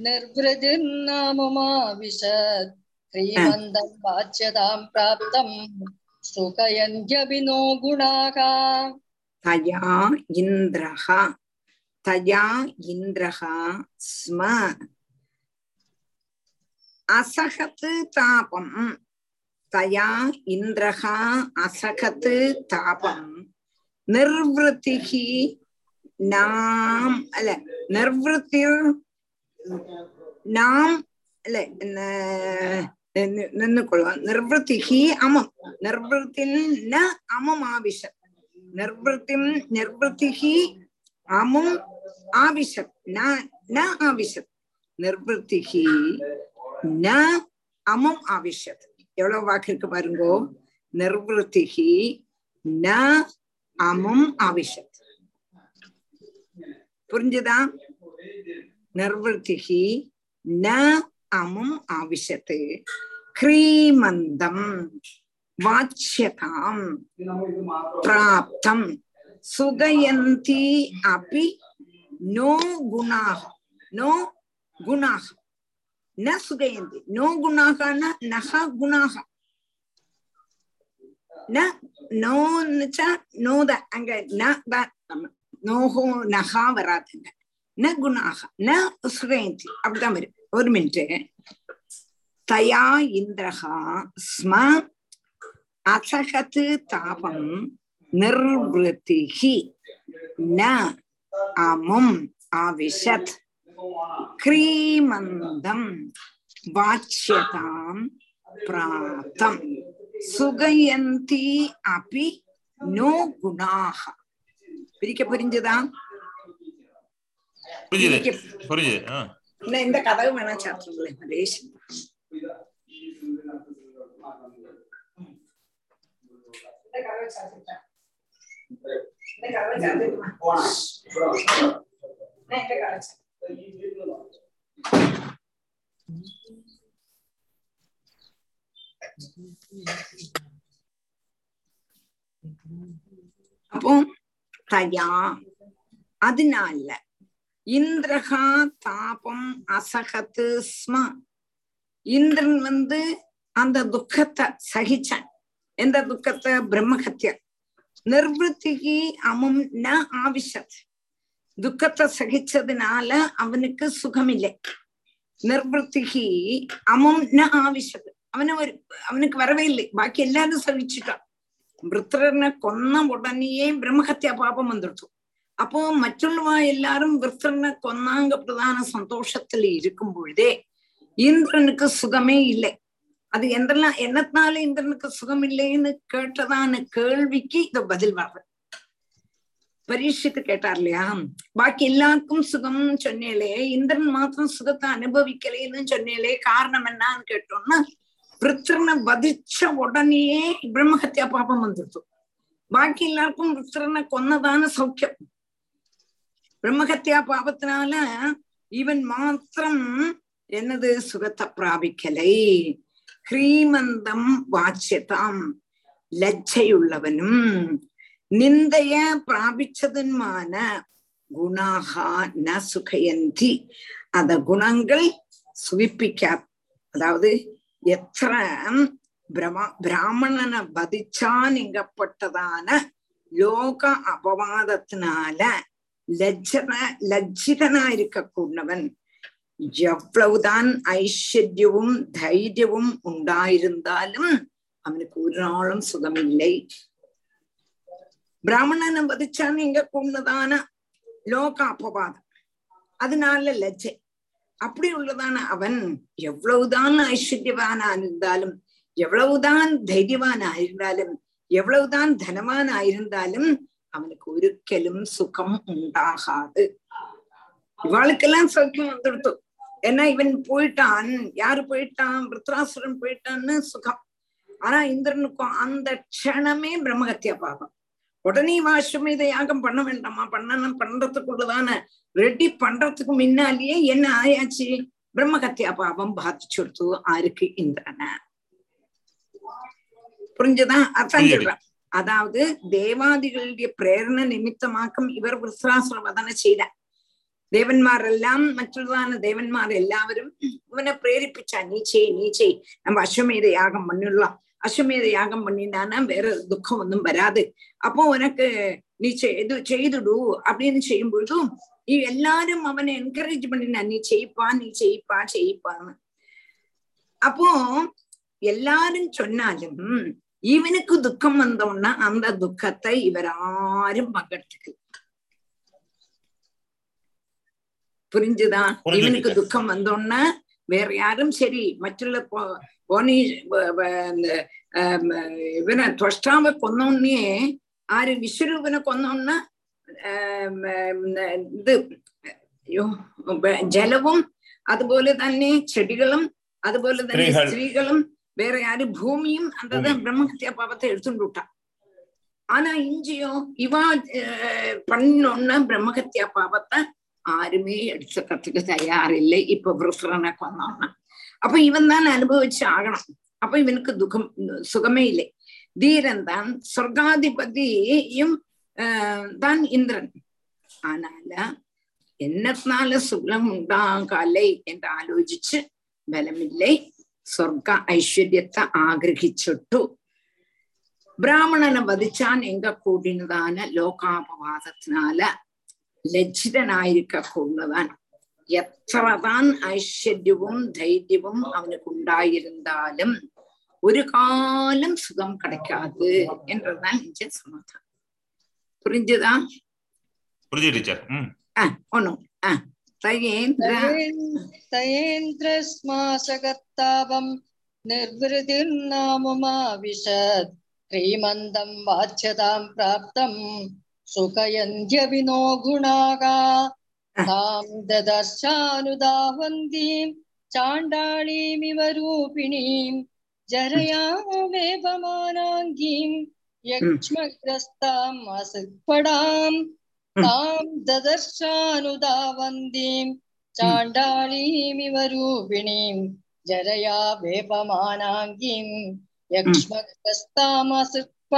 நிர்வதிர்நாமுமாவிஷத் க்ரீமந்தம் வாச்சதாம் ப்ராப்தம் சுகயந்த்யபினோ குணாக தயா இந்திரஹா ஸ்ம அசகத் தாபம் தயா இந்திரஹா அசகத் தாபம் நிர்வ்ருதிஹி நாம் அல்ல நிர்வ்ருதிர் நாம் அல்ல நின்னுக்கொள்வா நிர்வ்ருதிஹி அமம் நிர்வ்ருதில் ந அமம் ஆவிஷத் நிர்வத்திம் நிர்வத்திஹி அமும் ஆவிஷத் ந ஆவிஷத் நிர்வத்திஹி ந அமும் ஆவிஷத். எவ்வளவு வாக்கு இருக்கு பாருங்கோ. நிர்வத்திஹி ந அமும் ஆவிஷத் புரிஞ்சுதா? நிர்வத்திஹி ந அமும் ஆவிஷத்து க்ரீமந்தம் வாச்யதாம் பிராப்தம் சுகயந்தி அபி நோ குணாக நோ குணாக ந சுகயந்தி நோ குணாகனா நஹ குணாக ந நோன்னுச்சா நோத அங்க ந நோஹோ நஹா வராதுங்க ந குணாக ந சுகயந்தி அப்படிதான் வரும். ஒரு மினிட்டு. தயா இந்திரஹா ஸ்ம அசகத்து தாபம் நிர்வத்திஹி ந அமும் ஆவிஷத் க்ரீமந்தம் வாச்யதாம் பிராப்தம் சுகயந்தி அபி நோ குணாஹ. பிரிக்க புரிஞ்சுதா? இந்த கதை வேணா சாப்பிட்டு அப்போ தயா அதனால இந்திரகா தாபம் அசகத்து ஸ்ம. இந்திரன் அந்த துக்கத்தை சகிச்சான். எந்த துக்கத்தை? பிரம்மஹத்யா நிர்வத்திக்கு அமும் ந ஆவிஷத். துக்கத்தை சகிச்சதுனால அவனுக்கு சுகமில்லை. நிர்வத்திக்கு அமும் ந ஆவிஷத். அவனுக்கு வரவே இல்லை. பாக்கி எல்லாரும் சகிச்சுட்டான். விருத்தரனை கொன்ன உடனேயே பிரம்மஹத்யா பாபம் வந்துடுத்தோம். அப்போ மற்றுள்ளவா எல்லாரும் விருத்தரனை கொன்னாங்க பிரதான சந்தோஷத்துல இருக்கும் பொழுதே இந்திரனுக்கு சுகமே இல்லை. அது எந்தெல்லாம் என்னத்தினால இந்திரனுக்கு சுகம் இல்லைன்னு கேட்டதான கேள்விக்கு இத பதில் வர்றது. பரீட்சித்து கேட்டார் இல்லையா, பாக்கி எல்லாருக்கும் சுகம் சொன்னேலே, இந்திரன் மாத்திரம் சுகத்தை அனுபவிக்கலைன்னு சொன்னேலே, காரணம் என்னன்னு கேட்டோம்னா விருத்திரனை வதிச்ச உடனேயே பிரம்மஹத்யா பாபம் வந்துடுது. பாக்கி எல்லாருக்கும் விருத்திரனை கொன்னதான சௌக்கியம். பிரம்மஹத்யா பாபத்தினால இவன் மாத்திரம் என்னது சுகத்தை பிராபிக்கலை. ஹ்ரீமந்தம் வாச்சியதாம், லஜ்ஜையுள்ளவனும் நிந்தைய பிராபிச்சதுமான குணாகா ந சுகயந்தி. அத குணங்கள் சுவிப்பிக்காது. அதாவது எத்திர பிராமணனை வதிச்சான் எங்கப்பட்டதான லோக அபவாதத்தினால லஜ்ஜிதனா இருக்க கூடவன் எவ்வளவுதான் ஐஸ்வர்யமும் தைரியமும் உண்டாயிருந்தாலும் அவனுக்கு ஒரு நாளும் சுகமில்லை. பிராமணனை வதிச்சான் எங்க கூடதான லோக அபவாதம், அதனால லஜ்ஜை. அப்படி உள்ளதான அவன் எவ்வளவுதான் ஐஸ்வர்யவானா இருந்தாலும், எவ்வளவுதான் தைரியவான் ஆயிருந்தாலும், எவ்வளவுதான் தனவான் ஆயிருந்தாலும் அவனுக்கு ஒருக்கலும் சுகம் உண்டாகாது. இவாளுக்கெல்லாம் சௌக்கியம் வந்துடுத்து. ஏன்னா இவன் போயிட்டான். யாரு போயிட்டான்? விருத்ராசுரன் போயிட்டான்னு சுகம். ஆனா இந்திரனுக்கும் அந்த க்ஷணமே பிரம்மஹத்யா பாபம். உடனே வாஸ்வமேத யாகம் பண்ண வேண்டாமா? பண்றதுக்குள்ளதான ரெடி பண்றதுக்கு முன்னாலேயே என்ன ஆயாச்சு? பிரம்மஹத்யா பாபம் பாதிச்சு கொடுத்து ஆருக்கு? இந்திரன. புரிஞ்சுதான்? அதான் சொல்றான். அதாவது தேவாதிகளுடைய பிரேரணை நிமித்தமாக்கும் இவர் விருத்ராசுரவதனை செய்த. தேவன்மாரெல்லாம் மற்றதான தேவன்மார் எல்லாரும் இவனை பிரேரிப்பிச்சா. நீ செய் நம்ம அஸ்வமேத யாகம் பண்ணிடலாம். அஸ்வமேத யாகம் பண்ணினானா வேற துக்கம் ஒன்றும் வராது. அப்போ உனக்கு நீ செய்துடு அப்படின்னு செய்யும் பொழுதும் எல்லாரும் அவனை என்கரேஜ் பண்ணினா. நீ செய்ப்பா. அப்போ எல்லாரும் சொன்னாலும் இவனுக்கு துக்கம் வந்தோம்னா அந்த துக்கத்தை இவர் யாரும் பகட்டுக்கு. புரிஞ்சுதா? இவனுக்கு துக்கம் வந்தோம்னா வேற யாரும் சரி மற்றுள்ள போனி இவனை துவஷ்டாவை கொன்னோன்னே ஆறு விஸ்வரூபனை கொன்னோம்னா இது ஜலவும் அதுபோல തന്നെ செடிகளும் അതുപോലെ തന്നെ സ്ത്രീകളും വേറെ ആര് ഭൂമിയും അതായത് ബ്രഹ്മഹത്യാ പാപത്തെ എടുത്തുകൊണ്ട് വിട്ടാ. ஆனா இஞ்சியோ இவ பண்ணோம்னா ബ്രഹ്മഹത്യാ பாபத்தை ஆருமே எடுத்துக்கிறதுக்கு தயாரில்லை. இப்ப விருத்ரனை கொன்னோம்னா அப்ப இவன் தான் அனுபவிச்சு ஆகணும். அப்ப இவனுக்கு துக்கம் சுகமே இல்லை. தீரன் தான் சொர்க்காதிபதியும் தான் இந்திரன். ஆனால என்னத்தினால சுகம் உண்டாகலை என்று ஆலோசிச்சு பலமில்லை. சொர்க்க ஐஸ்வர்யத்தை ஆகிரகிச்சுட்டு பிராமணனை வதிச்சான் எங்க கூடினதான லோகாபவாதத்தினால லஜ்ஜிதனாயிருக்க கூடதான். எத்தனைதான் ஐஸ்வர்யமும் தைரியமும் அவனுக்கு உண்டாயிருந்தாலும் ஒரு காலம் சுகம் கிடைக்காது என்றதான் இங்க சமாதானம். புரிஞ்சுதா? ஒண்ணும் தயேந்திரஸ்மாசகத்தாபம் நிர்விருதிர் நாமமாவிஷத் ஸ்ரீமந்தம் வாச்சதாம் பிராப்தம் சுகயந்த்ய வினோ குணாகா தாம் ததர்ஷானுதாவந்தீம் சாண்டாளீமிவ ரூபிணீம் ஜரயாமேபமானாங்கீம் யக்ஷ்மக்ரஸ்தாம் அசிப்படாம் தாம் ததர்ஷானுதாவந்தீம் சாண்டாளீமிவ ரூபிணீம் ஜரயாமேபமானாங்கீம் அனுதாவந்தி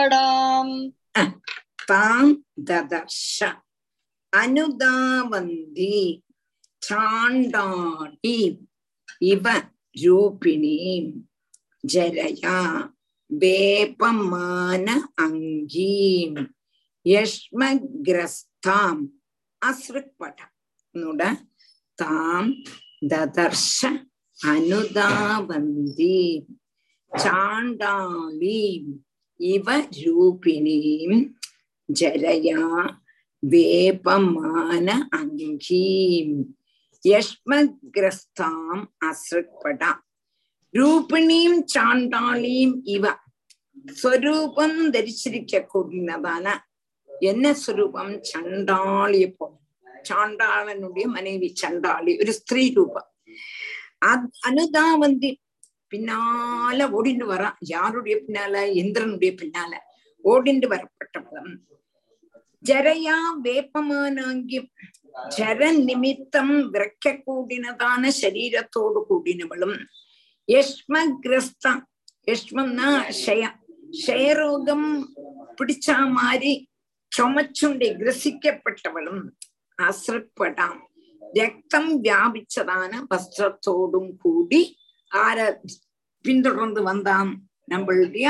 சாண்டாடி இவ ரூபிணீம் ஜரயா வேபமான அங்கீம் யஷ்மக்ரஸ்தாம் அஸ்ருக்பட தாம் ததர்ஷ அனுதாவந்தி சாண்டாளீம் இவ ரூபிணீம் ஜரயா வேபமான அங்கீம் யஷ்மக்ரஸ்தாம் அஸ்ருக்பட ரூபிணீம் சாண்டாளீம் இவ ஸ்வரூபம் தரிசிக்க கூடினதான என்ன ஸ்வரூபம்? சண்டாளியை போல், சாண்டாளனுடைய மனைவி சண்டாளி, ஒரு ஸ்திரீ ரூபம். அனுதாவந்தி பின்னால ஓடிண்டு வரா. யாருடைய பின்னால? இந்திரனுடைய பின்னால ஓடிண்டு வரப்பட்டவன். ஜரையா வேப்பமானாங்கி, ஜர நிமித்தம் விரக்க கூடினதான சரீரத்தோடு கூடினவளும், யஷ்மக்ரஸ்தம், யஷ்மம்னா ஷயம், ஷயரோகம் பிடிச்சா மாதிரி சுமச்சுண்டே கிரசிக்கப்பட்டவளும், அசிரப்படாம் ரத்தம் வியாபிச்சதான வஸ்திரத்தோடும் கூடி பின்தொடர்ந்து வந்தான் நம்மளுடைய.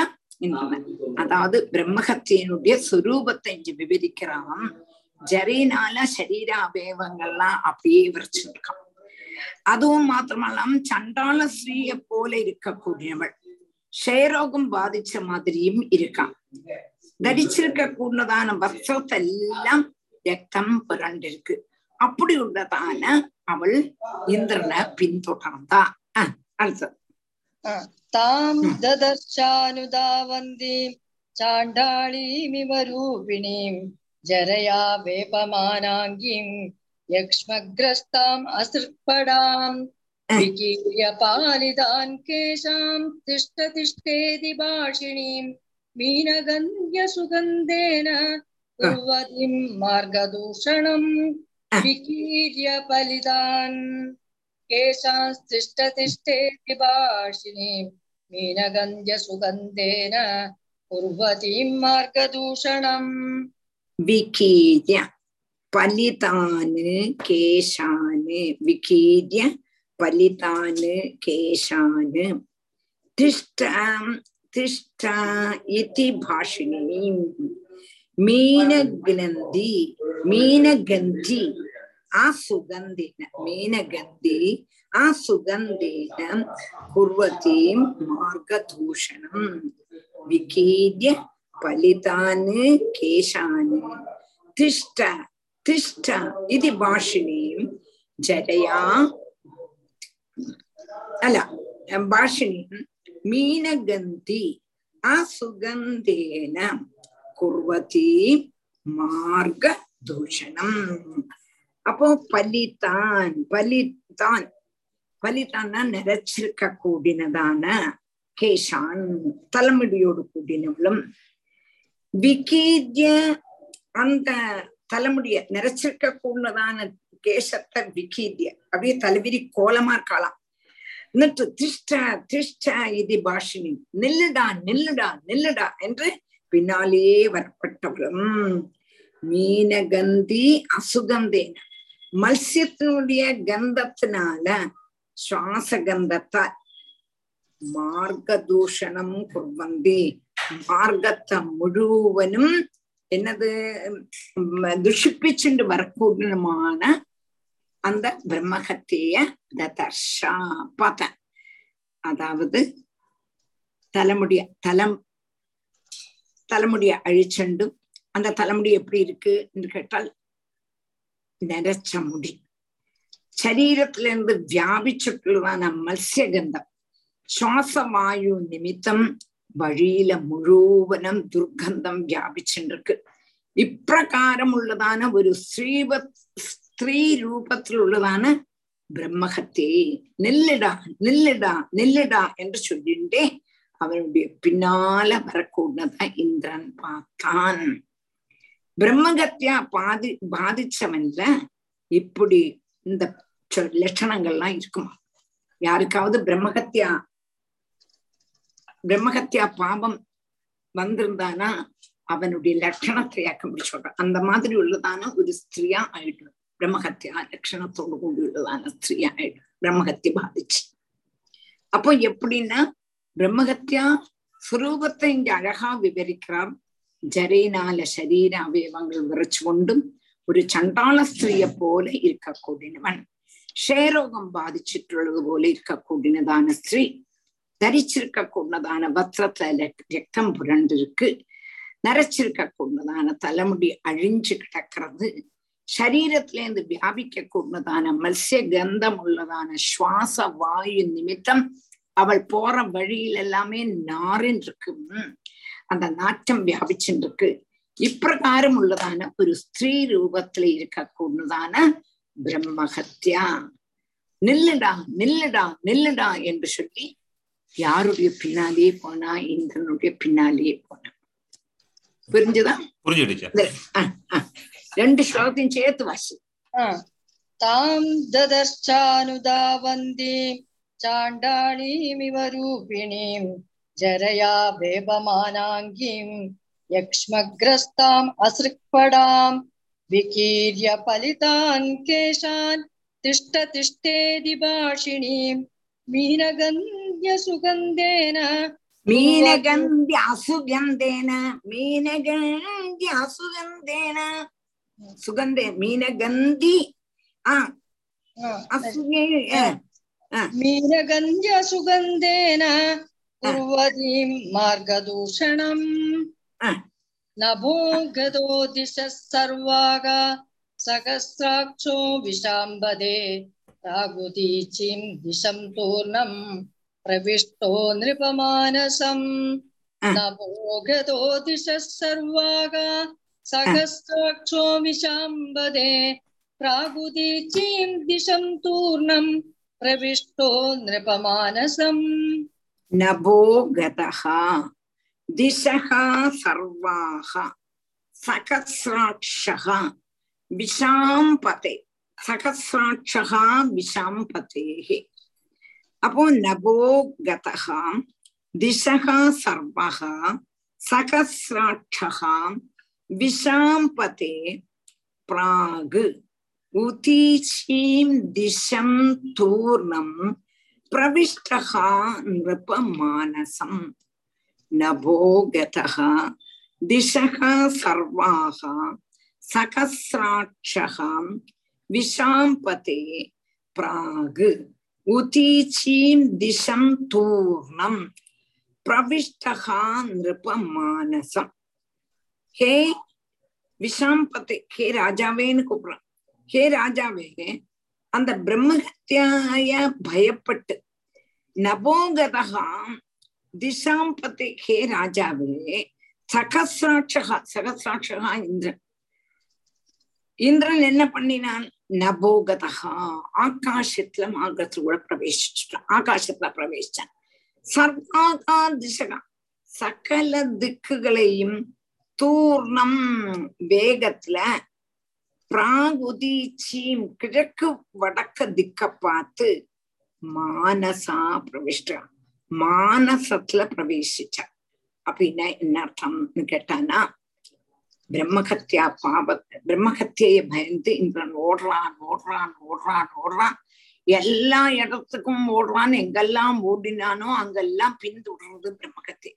அதாவது பிரம்மஹத்தியனுடைய சுரூபத்தை இங்க விவரிக்கிறான். ஜரினால சரீராபேவங்கள்லாம் அப்படியே விரிச்சிருக்கான். அதுவும் மாத்திரமல்லாம் சண்டாள ஸ்ரீய போல இருக்கக்கூடியவள், ஷேரோகம் பாதிச்ச மாதிரியும் இருக்கான். தரிச்சிருக்க கூடதான வஸ்திரத்தை எல்லாம் ரத்தம் புரண்டிருக்கு. அப்படி உள்ளதான அவள் இந்திரனை பின்தொடர்ந்தான். தாம் ததர்ஷானுதாவந்தீம் சாண்டாளீமிவ ரூபிணீம் ஜரயா வேபமானாங்கீம் யக்ஷ்மக்ரஸ்தாம் அஸ்ருக்படாம் விகீர்ய பாலிதான் கேஷாம் திஷ்ட திஷ்டேதி பாஷிணீம் மீனகந்த்ய சுகந்தேன குர்வதிம் மார்கதூஷணம் விகீர்ய பாலிதான் மீனகந்தி மீனகந்தி ஆசுகந்தின மீனகந்தி ஆசுகந்தேன குர்வதீம் மார்கதூஷணம் விகீர்ய பலிதானு கேஷானு திஷ்ட திஷ்ட இது பாஷிணீம் ஜரயா அல்ல பாஷிணீம் மீனகந்தி ஆசுகந்தேன குர்வதீம் மார்கதூஷணம். அப்போ பலிதான், பலிதான், பலிதான்னா நிறைச்சிருக்க கூடினதான கேஷான் தலைமுடியோடு கூடினவளும், விகீர்ய அந்த தலைமுடிய நிறைச்சிருக்க கூடினதான கேஷத்தை விகீர்ய அப்படியே தலைவிரி கோலமா இருக்கலாம். എന്നിട്ട് திஷ்ட திஷ்ட இது பாஷினி நில்லுடா நில்லுடா நில்லுடா என்று பின்னாலேயே வரப்பட்டவளும், மீனகந்தி அசுகந்தேன மத்ஸ்யத்தினுடைய கந்தத்தினால சுவாசகந்தத்தால் மார்கதூஷணம் குர்வந்தி மார்கத்தை முழுவனும் என்னது துஷிப்பிச்சுண்டு வரக்கூடமான அந்த பிரம்மஹத்திய ததர்ஷா பாத்த. அதாவது தலைமுடிய தலைமுடிய அழிச்சுண்டு, அந்த தலைமுடி எப்படி இருக்கு என்று கேட்டால் நிறைச்ச முடி, சரீரத்துல இருந்து வியாபிச்சுட்டுள்ளதான மத்ஸ்யகந்தம், சுவாச வாயு நிமித்தம் வழியில முழுவனும் துர்கந்தம் வியாபிச்சுருக்கு. இப்பிரகாரமுள்ளதான ஒரு ஸ்திரீ ரூபத்திலுள்ளதான பிரம்மஹத்தே நெல்லிடா நெல்லிடா நெல்லிடா என்று சொல்லிண்டே அவனுடைய பின்னால வரக்கூடத இந்திரன் பார்த்தான். பிரம்மஹத்யா பாதிச்சவன்ல இப்படி இந்த லட்சணங்கள்லாம் இருக்குமா? யாருக்காவது பிரம்மஹத்யா பாபம் வந்திருந்தானா அவனுடைய லட்சணத்தை யாக்கம்படி சொல்றான். அந்த மாதிரி உள்ளதான ஒரு ஸ்திரீயா ஆயிட்டு பிரம்மஹத்யா லட்சணத்தோடு கூடி உள்ளதான ஸ்திரீயா ஆயிட்டு பிரம்மஹத்யா பாதிச்சு. அப்போ எப்படின்னா பிரம்மஹத்யா சுரூபத்தை இங்க அழகா விவரிக்கிறார். ஜரையினால சரீர அவயவங்கள் விரைச்சு கொண்டும் ஒரு சண்டாள ஸ்திரீய போல இருக்கக்கூடியவன், ஷேரோகம் பாதிச்சுட்டுள்ளது போல இருக்கக்கூடியதான ஸ்திரீ, தரிச்சிருக்க கூடதான வஸ்திரத்துல ரத்தம் புரண்டு இருக்கு, நரைச்சிருக்க கூடதான தலைமுடி அழிஞ்சு கிடக்கிறது, சரீரத்திலேருந்து வியாபிக்க கூடதான மத்ய கந்தம் உள்ளதான சுவாச வாயு நிமித்தம் அவள் போற வழியில் எல்லாமே நாரின் இருக்கும், அந்த நாற்றம் வியாபிச்சுட்டு இருக்கு. இப்பிரகாரம் உள்ளதான ஒரு ஸ்திரீ ரூபத்துல இருக்க கூடதான பிரம்மஹத்யா நில்லுடா நில்லுடா நில்லுடா என்று சொல்லி யாருடைய பின்னாலேயே போனா இந்திரனுடைய பின்னாலேயே போனா. புரிஞ்சுதான்? ரெண்டு ஸ்லோகத்தையும் சேர்த்து வாசி. தாம் ததர்ச்சானுதாவந்தி சாண்டாளீமிவ ரூபிணீம் ஜரயா வேபமானாங்கீம் யக்ஷ்மக்ரஸ்தாம் அஸ்ருக்படாம் விகீர்ய பலிதான் கேஷான் திஷ்ட திஷ்டேதி பாஷிணீம் மீனகந்தியசுகந்தேன குர்வதீம் மார்கதூஷணம் நபோ கதோ திசஸ் சர்வாக சகஸ்ராக்ஷோ விஷாம்பதே ராகுதீச்சிம் திசம் தூர்ணம் பிரவிஷ்டோ நிருபமானசம் நபோகதோ திசஸ் சர்வாக சகஸ்ராக்ஷோ விஷாம்பதே ராகுதீச்சிம் திசம் தூர்ணம் பிரவிஷ்டோ நிருபமானசம் நபோகதஹா திசஹா சர்வாஹா சகஸ்ராக்ஷஹா விஷாம்பதே சகசிராட்சகா விஷாம்பதேஹி. அப்போ நபோகதஹா திசஹா சர்வஹா சகசிராட்சகா விஷாம்பதே பிராகு உதீச்சீம் திசம் தூர்ணம் பிரவிஷ்டஹா நிருபமானசம் நபோகதஹா திசஹா சர்வஹா சகசிராட்சகா விஷாம்பதே பிராகு உதீச்சீம் திசம் தூர்ணம் பிரவிஷ்டஹா நிருபமானசம். ஹே விஷாம்பதே, ஹே ராஜாவேன்னு கூப்பிடுறான். ஹே ராஜாவே, அந்த பிரம்மஹத்யாய பயப்பட்டு நபோகதஹா திசாம்பதே ஹே ராஜாவே சகசிராட்சகா சகசிராட்சகா இந்திரன் இந்திரன் என்ன பண்ணினான்? நபோகதஹா ஆகாசத்துல மார்க்கத்துக்குள்ள பிரவேசிச்சுட்டான், ஆகாசத்துல பிரவேசிச்சான். சர்வாகா திசகா சகல திக்குகளையும் தூர்ணம் வேகத்துல பிராகுதீச்சீம் கிழக்கு வடக்க திக்க பார்த்து மானசா பிரவேசிச்சான், மானசத்துல பிரவேசிச்சான். அப்படின்னா என்ன அர்த்தம்னு கேட்டானா பிரம்மஹத்யா பாபத்தை பிரம்மஹத்யை பயந்து இந்திரன் ஓடுறான் ஓடுறான் ஓடுறான் ஓடுறான், எல்லா இடத்துக்கும் ஓடுறான். எங்கெல்லாம் ஓடினானோ அங்கெல்லாம் பின்தொடர்றது பிரம்மஹத்யை.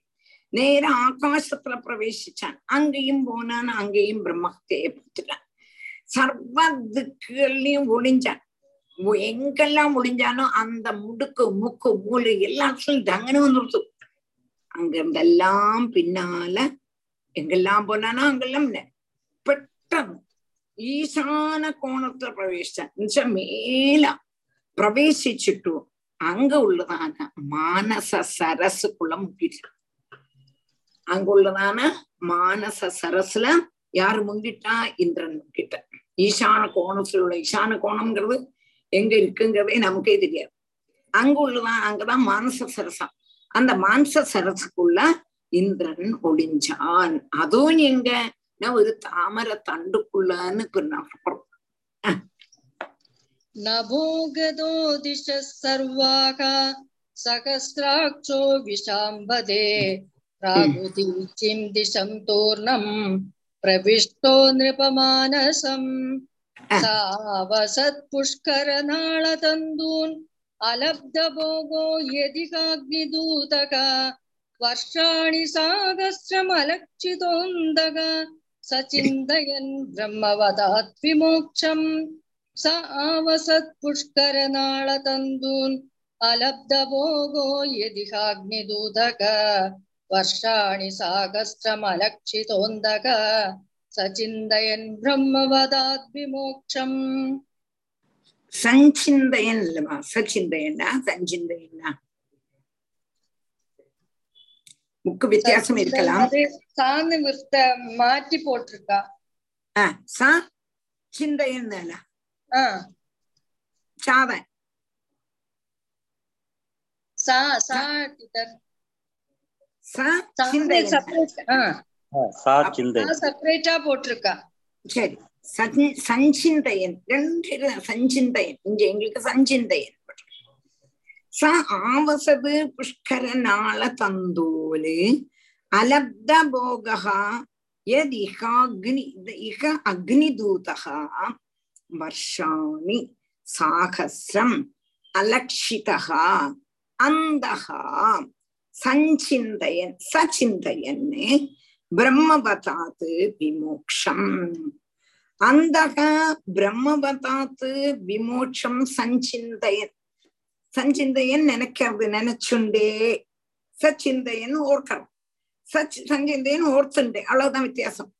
நேர ஆகாசத்துல பிரவேசிச்சான், அங்கேயும் போனான், அங்கேயும் பிரம்மஹத்யை பார்த்துட்டான். சர்வ திக்குகள்லயும் ஒளிஞ்சான், எங்கெல்லாம் ஒளிஞ்சானோ அந்த முடுக்கு முக்கு மூளை எல்லாத்துலையும் தங்கன்னு வந்துடுது. அங்கிருந்தெல்லாம் பின்னால எங்கெல்லாம் போனானா அங்கெல்லாம் பெட்டம் ஈசான கோணத்துல பிரவேசிச்சான். மேல பிரவேசிச்சுட்டும் அங்க உள்ளதான மானச சரசுக்குள்ள முட்டிட்டான். அங்குள்ளதான மானச சரஸ்ல யாரு முங்கிட்டா? இந்திரன் முங்கிட்ட. ஈசான கோணத்துல உள்ள ஈசான கோணம்ங்கிறது எங்க இருக்குங்கிறதே நமக்கே தெரியாது. அங்குள்ளதான் அங்கதான் மானச சரசம். அந்த மானச சரசுக்குள்ள இந்திரன் ஒளிஞ்சான். அதுவும் எங்க ஒரு தாமர தண்டுக்குள்ளன்னு பிறப்போம். நபோகதோ திஷ சர்வாக சகஸ்ராட்சோ விஷாம்பதே ராகுதிச்சிம் திஷம் தூர்ணம் பிரவிஷ்டோ நிருபமானசம் சாவசத் புஷ்கர நாள தந்தூன் அலப்த போகோ யதிகாக்னி தூதக வர்ஷாணி சாகஸ்ரம் அலட்சிதோந்தக சசிந்தயன் பிரம்மவதாத் விமோக்ஷம் ச ஆவசத் புஷ்கர நாள தந்தூன் அலப்த போகோ யதிகாக்னி தூதக வர்ஷாணி சாகஸ்ரம் அலட்சிதோந்தக சசிந்தயன் பிரம்மவதாத் விமோக்ஷம். சஞ்சிந்தயன் இல்லமா சச்சிந்தயன்னா சஞ்சிந்தயன்னா முக்கு வித்தியாசம் இருக்கலாம். சாந்து மாற்றி போட்டிருக்கா. சிந்தையன் போட்டிருக்கா. சரி, சஞ்சிந்தயன் ரெண்டு சஞ்சிந்தயன். இங்க எங்களுக்கு சஞ்சிந்தயன். ச ஆவசது புஷ்கர நாள தந்தோலு அலப்த போகா யதிஹ அக்னி தூதஹ வர்ஷாணி சாகஸ்ரம் அலக்ஷிதஹ அந்தஹ சஞ்சிந்தயன் சச்சிந்தயன் பிரம்மவதாத் விமோக்ஷம். அந்தஹ பிரம்மவதாத் விமோக்ஷம் சஞ்சிந்தயன். சஞ்சிந்தையன் நினைக்கிறது, நினைச்சுண்டே. சச்சிந்தையன் ஓர்க்கணும். சஞ்சிந்தையன் ஓர்த்துண்டே. அவ்வளவுதான் வித்தியாசம்.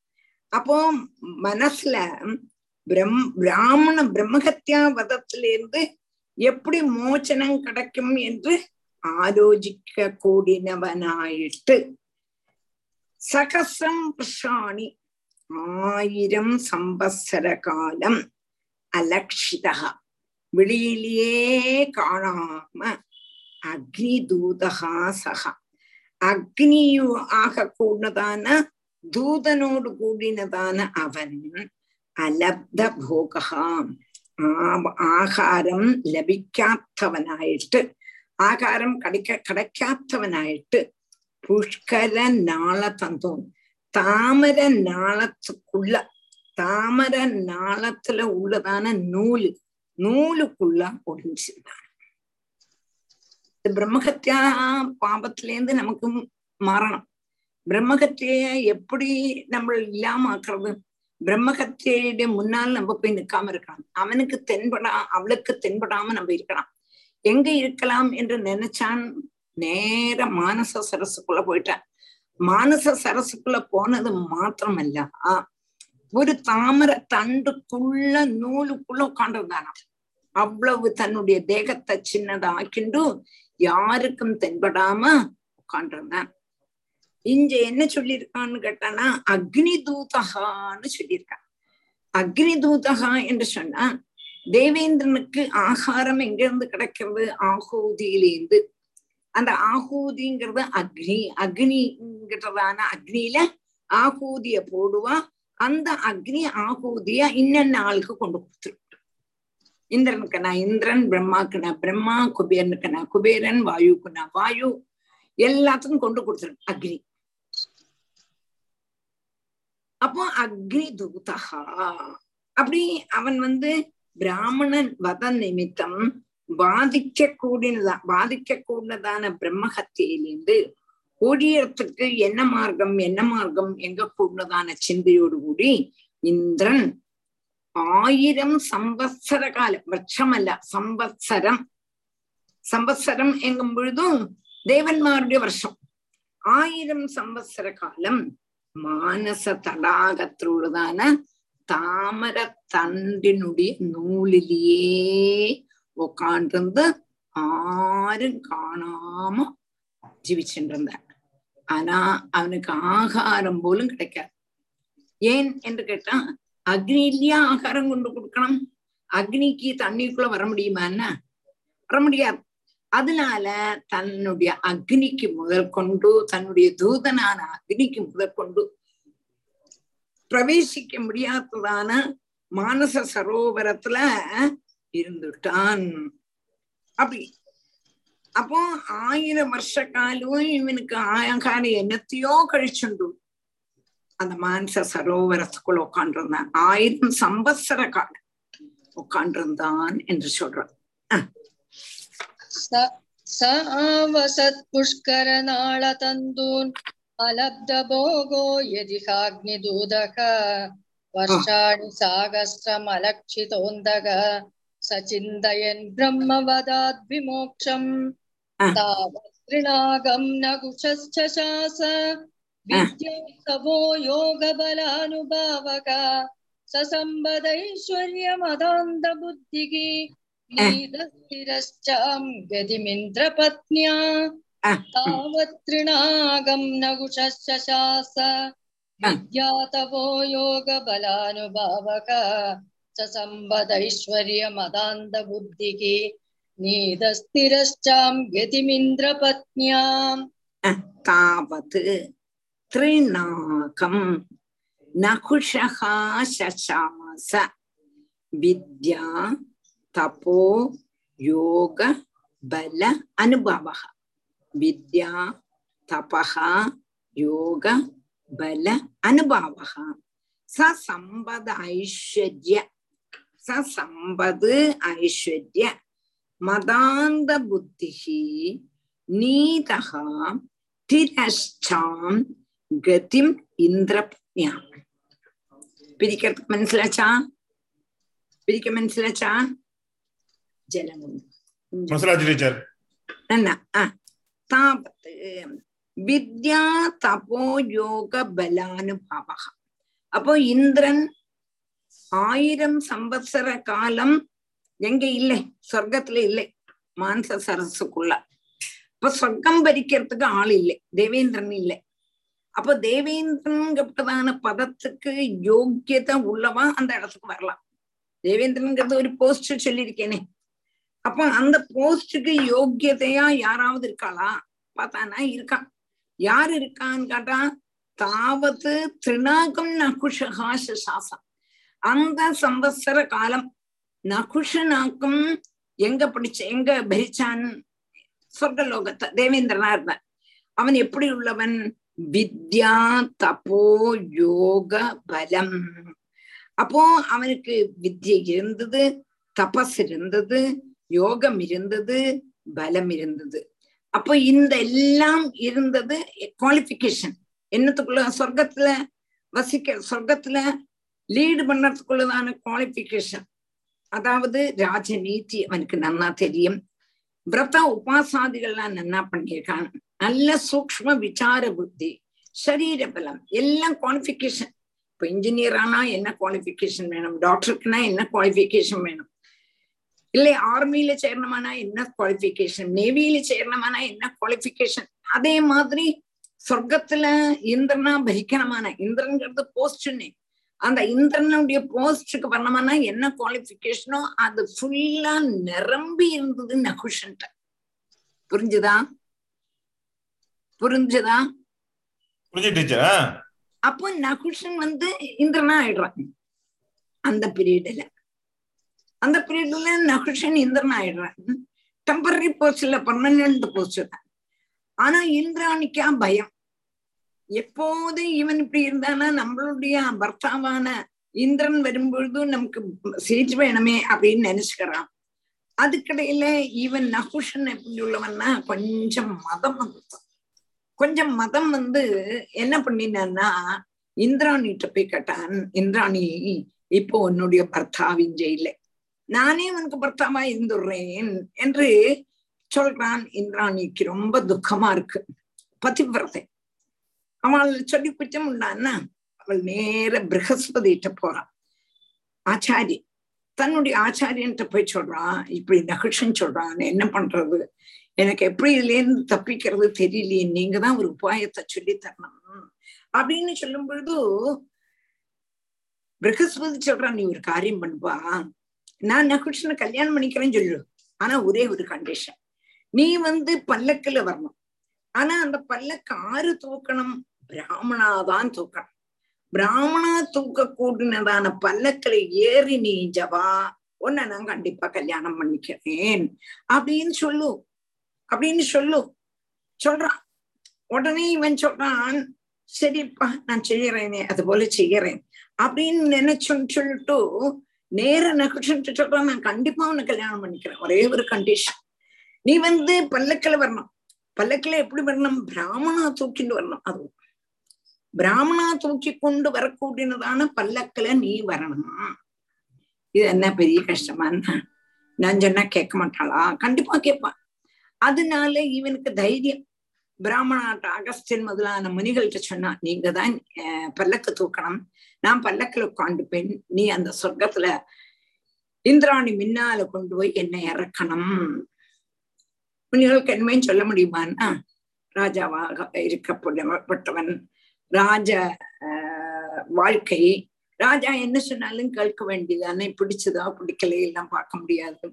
அப்போ மனசுல பிராமண பிரம்மஹத்யா வதத்திலிருந்து எப்படி மோச்சனம் கிடைக்கும் என்று ஆலோசிக்க கூடினவனாயிட்டு சகசம் வருஷாணி 1000 சம்பத்சர காலம் அலட்சிதா வெளியிலேயே காணாம அக்னி தூதகா சகா அக்னியு ஆக கூடதான தூதனோடு கூடினதான அவன் அலப்த போகா ஆகாரம் லபிக்காத்தவனாயிட்டு ஆகாரம் கிடைக்காத்தவனாயிட்டு புஷ்கர நாள தந்தோன் தாமர நாளத்துக்குள்ள தாமர நாளத்துல உள்ளதான நூலுக்குள்ள ஒழிஞ்சிருந்தான். பிரம்மஹத்யா பாபத்திலேருந்து நமக்கு மாறணும். பிரம்மஹத்திய எப்படி நம்ம இல்லாம ஆக்குறது? பிரம்மஹத்தியுடைய முன்னால் நம்ம போய் நிக்காம இருக்கலாம். அவனுக்கு அவளுக்கு தென்படாம நம்ம இருக்கலாம். எங்க இருக்கலாம் என்று நினைச்சான், நேர மானச சரசுக்குள்ள போயிட்டான். மானச சரசுக்குள்ள போனது மாத்திரமல்ல, ஒரு தாமர தண்டுக்குள்ள நூலுக்குள்ள உட்காண்டிருந்தானா. அவ்வளவு தன்னுடைய தேகத்தை சின்னதாக்கிண்டு யாருக்கும் தென்படாம உட்காண்டிருந்தான். இங்க என்ன சொல்லியிருக்கான்னு கேட்டானா அக்னி தூதகான்னு சொல்லியிருக்கான். அக்னி தூதகா என்று சொன்னா தேவேந்திரனுக்கு ஆகாரம் எங்க இருந்து கிடைக்கிறது? ஆகூதியிலேருந்து. அந்த ஆகூதிங்கிறது அக்னி. அக்னிங்கிறதான அக்னியில ஆகூதிய போடுவா. அந்த அக்னி ஆகூதியா இன்னென்ன ஆளுக்கு கொண்டு கொடுத்துருக்கு. இந்திரனுக்குனா இந்திரன், பிரம்மாக்குனா பிரம்மா, குபேரனுக்குனா குபேரன், வாயுக்குனா வாயு, எல்லாத்துக்கும் கொண்டு கொடுத்துருக்கு அக்னி. அப்போ அக்னி தூதகா. அப்படி அவன் பிராமணன் வத நிமித்தம் பாதிக்க கூடதான பிரம்மஹத்தியிலிருந்து ஒழியறதுக்கு என்ன மார்க்கம் எங்க கூடதான சிந்தையோடு கூடி இந்திரன் 1000 சம்பத்சர காலம், வருஷமல்ல சம்பத்சரம். சம்பத்சரம் எங்கும் பொழுதும் தேவன்மாருடைய வருஷம். 1000 சம்பத்சர காலம் மானச தடாகத்திலுள்ளதான தாமர தண்டினுடைய நூலிலேயே உட்காண்டிருந்து ஆரும் காணாம ஜீவிச்சுட்டு இருந்தான். ஆனா அவனுக்கு ஆகாரம் போலும் கிடைக்காது. ஏன் என்று கேட்டா அக்னி இல்லையா ஆகாரம் கொண்டு கொடுக்கணும். அக்னிக்கு தண்ணிக்குள்ள வர முடியுமான்னா வர முடியாது. அதனால தன்னுடைய அக்னிக்கு முதல் கொண்டு தன்னுடைய தூதனான அக்னிக்கு முதல் கொண்டு பிரவேசிக்க முடியாததான மானச சரோவரத்துல இருந்துட்டான். அப்படி அப்போ 1000 வருஷ காலம் இவனுக்கு ஆயங்கால என்னத்தையோ கழிச்சுண்டு அந்த மானச சரோவரத்துக்குள்ள உட்காண்டிருந்தான். 1000 சம்பத்சர காலம் உட்காண்டிருந்தான் என்று சொல்றான். வித்யா தபோ யோக பல அனுபவ வித்யா தபஹா யோக பல அனுபவ சம்பத் ஐஸ்வர்ய சம்பத் ஐஸ்வர்ய மதாந்த புத்திஹி நீதஹா திரஷ்டாம் கதிம் இந்திரப்ஞா. பிரிக்கிறதுக்கு மனசிலாச்சா? பிரிக்க மனசிலாச்சா? வித்யா தபோ யோக பலானுபாவ. அப்போ இந்திரன் 1000 சம்பத்சர காலம் எங்க இல்லை, சொர்க்கத்துல இல்லை, மான்ச சரசுக்குள்ள. அப்ப சொர்க்கம் பறிக்கிறதுக்கு ஆள் இல்லை, தேவேந்திரன் இல்லை. அப்போ தேவேந்திரன் பதத்துக்கு யோக்கியத்தை உள்ளவா அந்த இடத்துக்கு வரலாம். தேவேந்திரன்ங்கிறது ஒரு போஸ்ட் சொல்லியிருக்கேனே, அப்ப அந்த போஸ்டுக்கு யோக்கியதையா யாராவது இருக்காளா பார்த்தானா? இருக்கான். யாரு இருக்கான்னு கேட்டா தாவத்து திருநாகம் நகுஷகா சாசம். அந்த சம்பத்சர காலம் நகுஷனாக்கும் எங்க பிடிச்ச எங்க பரிச்சான் சொர்க்கலோகத்தை தேவேந்திரனா இருந்தான். அவன் எப்படி உள்ளவன்? வித்யா தபோ யோக பலம். அப்போ அவனுக்கு வித்யை இருந்தது, தபஸ் இருந்தது, யோகம் இருந்தது, பலம் இருந்தது. அப்போ இந்த எல்லாம் இருந்தது குவாலிபிகேஷன் என்னத்துக்குள்ள சொர்க்கத்துல வசிக்க, சொர்க்கத்துல லீடு பண்றதுக்குள்ளதான குவாலிபிகேஷன். அதாவது ராஜநீதி அவனுக்கு நன்னா தெரியும், விரத உபாசாதிகள்லாம் நன்னா பண்ணியிருக்கான், நல்ல சூக்ம விசார புத்தி, சரீர பலம், எல்லாம் குவாலிபிகேஷன். இப்போ இன்ஜினியர் ஆனா என்ன குவாலிபிகேஷன் வேணும், டாக்டருக்குன்னா என்ன குவாலிபிகேஷன் வேணும், இல்லை ஆர்மியில சேரணுமானா என்ன குவாலிபிகேஷன், நேவியில சேரணுமானா என்ன குவாலிபிகேஷன். அதே மாதிரி சொர்க்கத்துல இந்திரனா பரிக்கணுமானா, இந்திரன்கிறது போஸ்ட்னே, அந்த இந்திரனுடைய போஸ்டுக்கு பண்ணமானா என்ன குவாலிபிகேஷனோ அது ஃபுல்லா நிரம்பி இருந்தது நகுஷன்ட்ட. புரிஞ்சுதா? புரிஞ்சுதா? அப்போ நகுஷன் இந்திரனா ஆயிடுறான் அந்த பீரியட்ல. அந்த பீரியட்ல நகுஷன் இந்திரன் ஆயிடுறான். டெம்பரரி போஸ்ட் இல்ல, பர்மனன்ட் போஸ்ட் தான். ஆனா இந்திராணிக்கா பயம். எப்போது இவன் இப்படி இருந்தானா நம்மளுடைய பர்த்தாவான இந்திரன் வரும்பொழுது நமக்கு சீட் வேணுமே அப்படின்னு நினைச்சுக்கிறான். அதுக்கிடையில இவன் நகுஷன் எப்படி உள்ளவன்னா கொஞ்சம் மதம் வந்துட்டான். கொஞ்சம் மதம் என்ன பண்ணினான்னா இந்திராணிட்ட போய் கேட்டான், இந்திராணி இப்போ உன்னுடைய பர்த்தாவின் ஜெயில நானே உனக்கு பர்த்தாவா இருந்துடுறேன் என்று சொல்றான். இந்திராணிக்கு ரொம்ப துக்கமா இருக்கு. பதிவிரதை அவள் சொல்லி குச்சம் உண்டான்னா அவள் நேர ப்ரகஸ்பதிட்ட போறான். ஆச்சாரி தன்னுடைய ஆச்சாரியன்ட்ட போய் சொல்றான், இப்படி நகுஷன் சொல்றான், என்ன பண்றது, எனக்கு எப்படி இதுலேருந்து தப்பிக்கிறது தெரியலையே, நீங்க தான் ஒரு உபாயத்தை சொல்லி தரணும் அப்படின்னு சொல்லும் பொழுது பிரகஸ்பதி சொல்றான், நீ ஒரு காரியம் பண்ணுப்பா, நான் நகுஷனை கல்யாணம் பண்ணிக்கிறேன்னு சொல்லு, ஆனா ஒரே ஒரு கண்டிஷன், நீ பல்லக்குல வரணும், ஆனா அந்த பல்லக்கு ஆறு தூக்கணும், பிராமணாதான் தூக்கணும், பிராமணா தூக்க கூடினதான பல்லக்கில ஏறி நீ ஜவா, உன்னை நான் கண்டிப்பா கல்யாணம் பண்ணிக்கிறேன் அப்படின்னு சொல்லு அப்படின்னு சொல்லு சொல்றான். உடனே இவன் சொல்றான், சரிப்பா நான் செய்யறேனே அது போல செய்யறேன் அப்படின்னு நினைச்சோன்னு சொல்லிட்டு நேர நகுஷன்ட்டு சொல்றான், நான் கண்டிப்பா உன்னை கல்யாணம் பண்ணிக்கிறேன், ஒரே ஒரு கண்டிஷன், நீ பல்லக்கில வரணும், பல்லக்கில எப்படி வரணும், பிராமணா தூக்கிட்டு வரணும், அது பிராமணா தூக்கி கொண்டு வரக்கூடியதான பல்லக்கில நீ வரணும். இது என்ன பெரிய கஷ்டமானா, நான் சொன்னா கேட்க மாட்டாளா, கண்டிப்பா கேட்பான். அதனால இவனுக்கு தைரியம், பிராமணாட்ட அகஸ்தியன் முதலான முனிகள்கிட்ட சொன்னா, நீங்க தான் பல்லக்கு தூக்கணும், நான் பல்லக்கில் உட்காந்துப்பேன், நீ அந்த சொர்க்கத்துல இந்திராணி மின்னால கொண்டு போய் என்னை இறக்கணும். முனிகளுக்கு என்னமே சொல்ல முடியுமான்னா, ராஜாவாக இருக்கப்பட்டவன், ராஜ வாழ்க்கை, ராஜா என்ன சொன்னாலும் கேட்க வேண்டியதானே, பிடிச்சதா பிடிக்கலையே எல்லாம் பார்க்க முடியாது.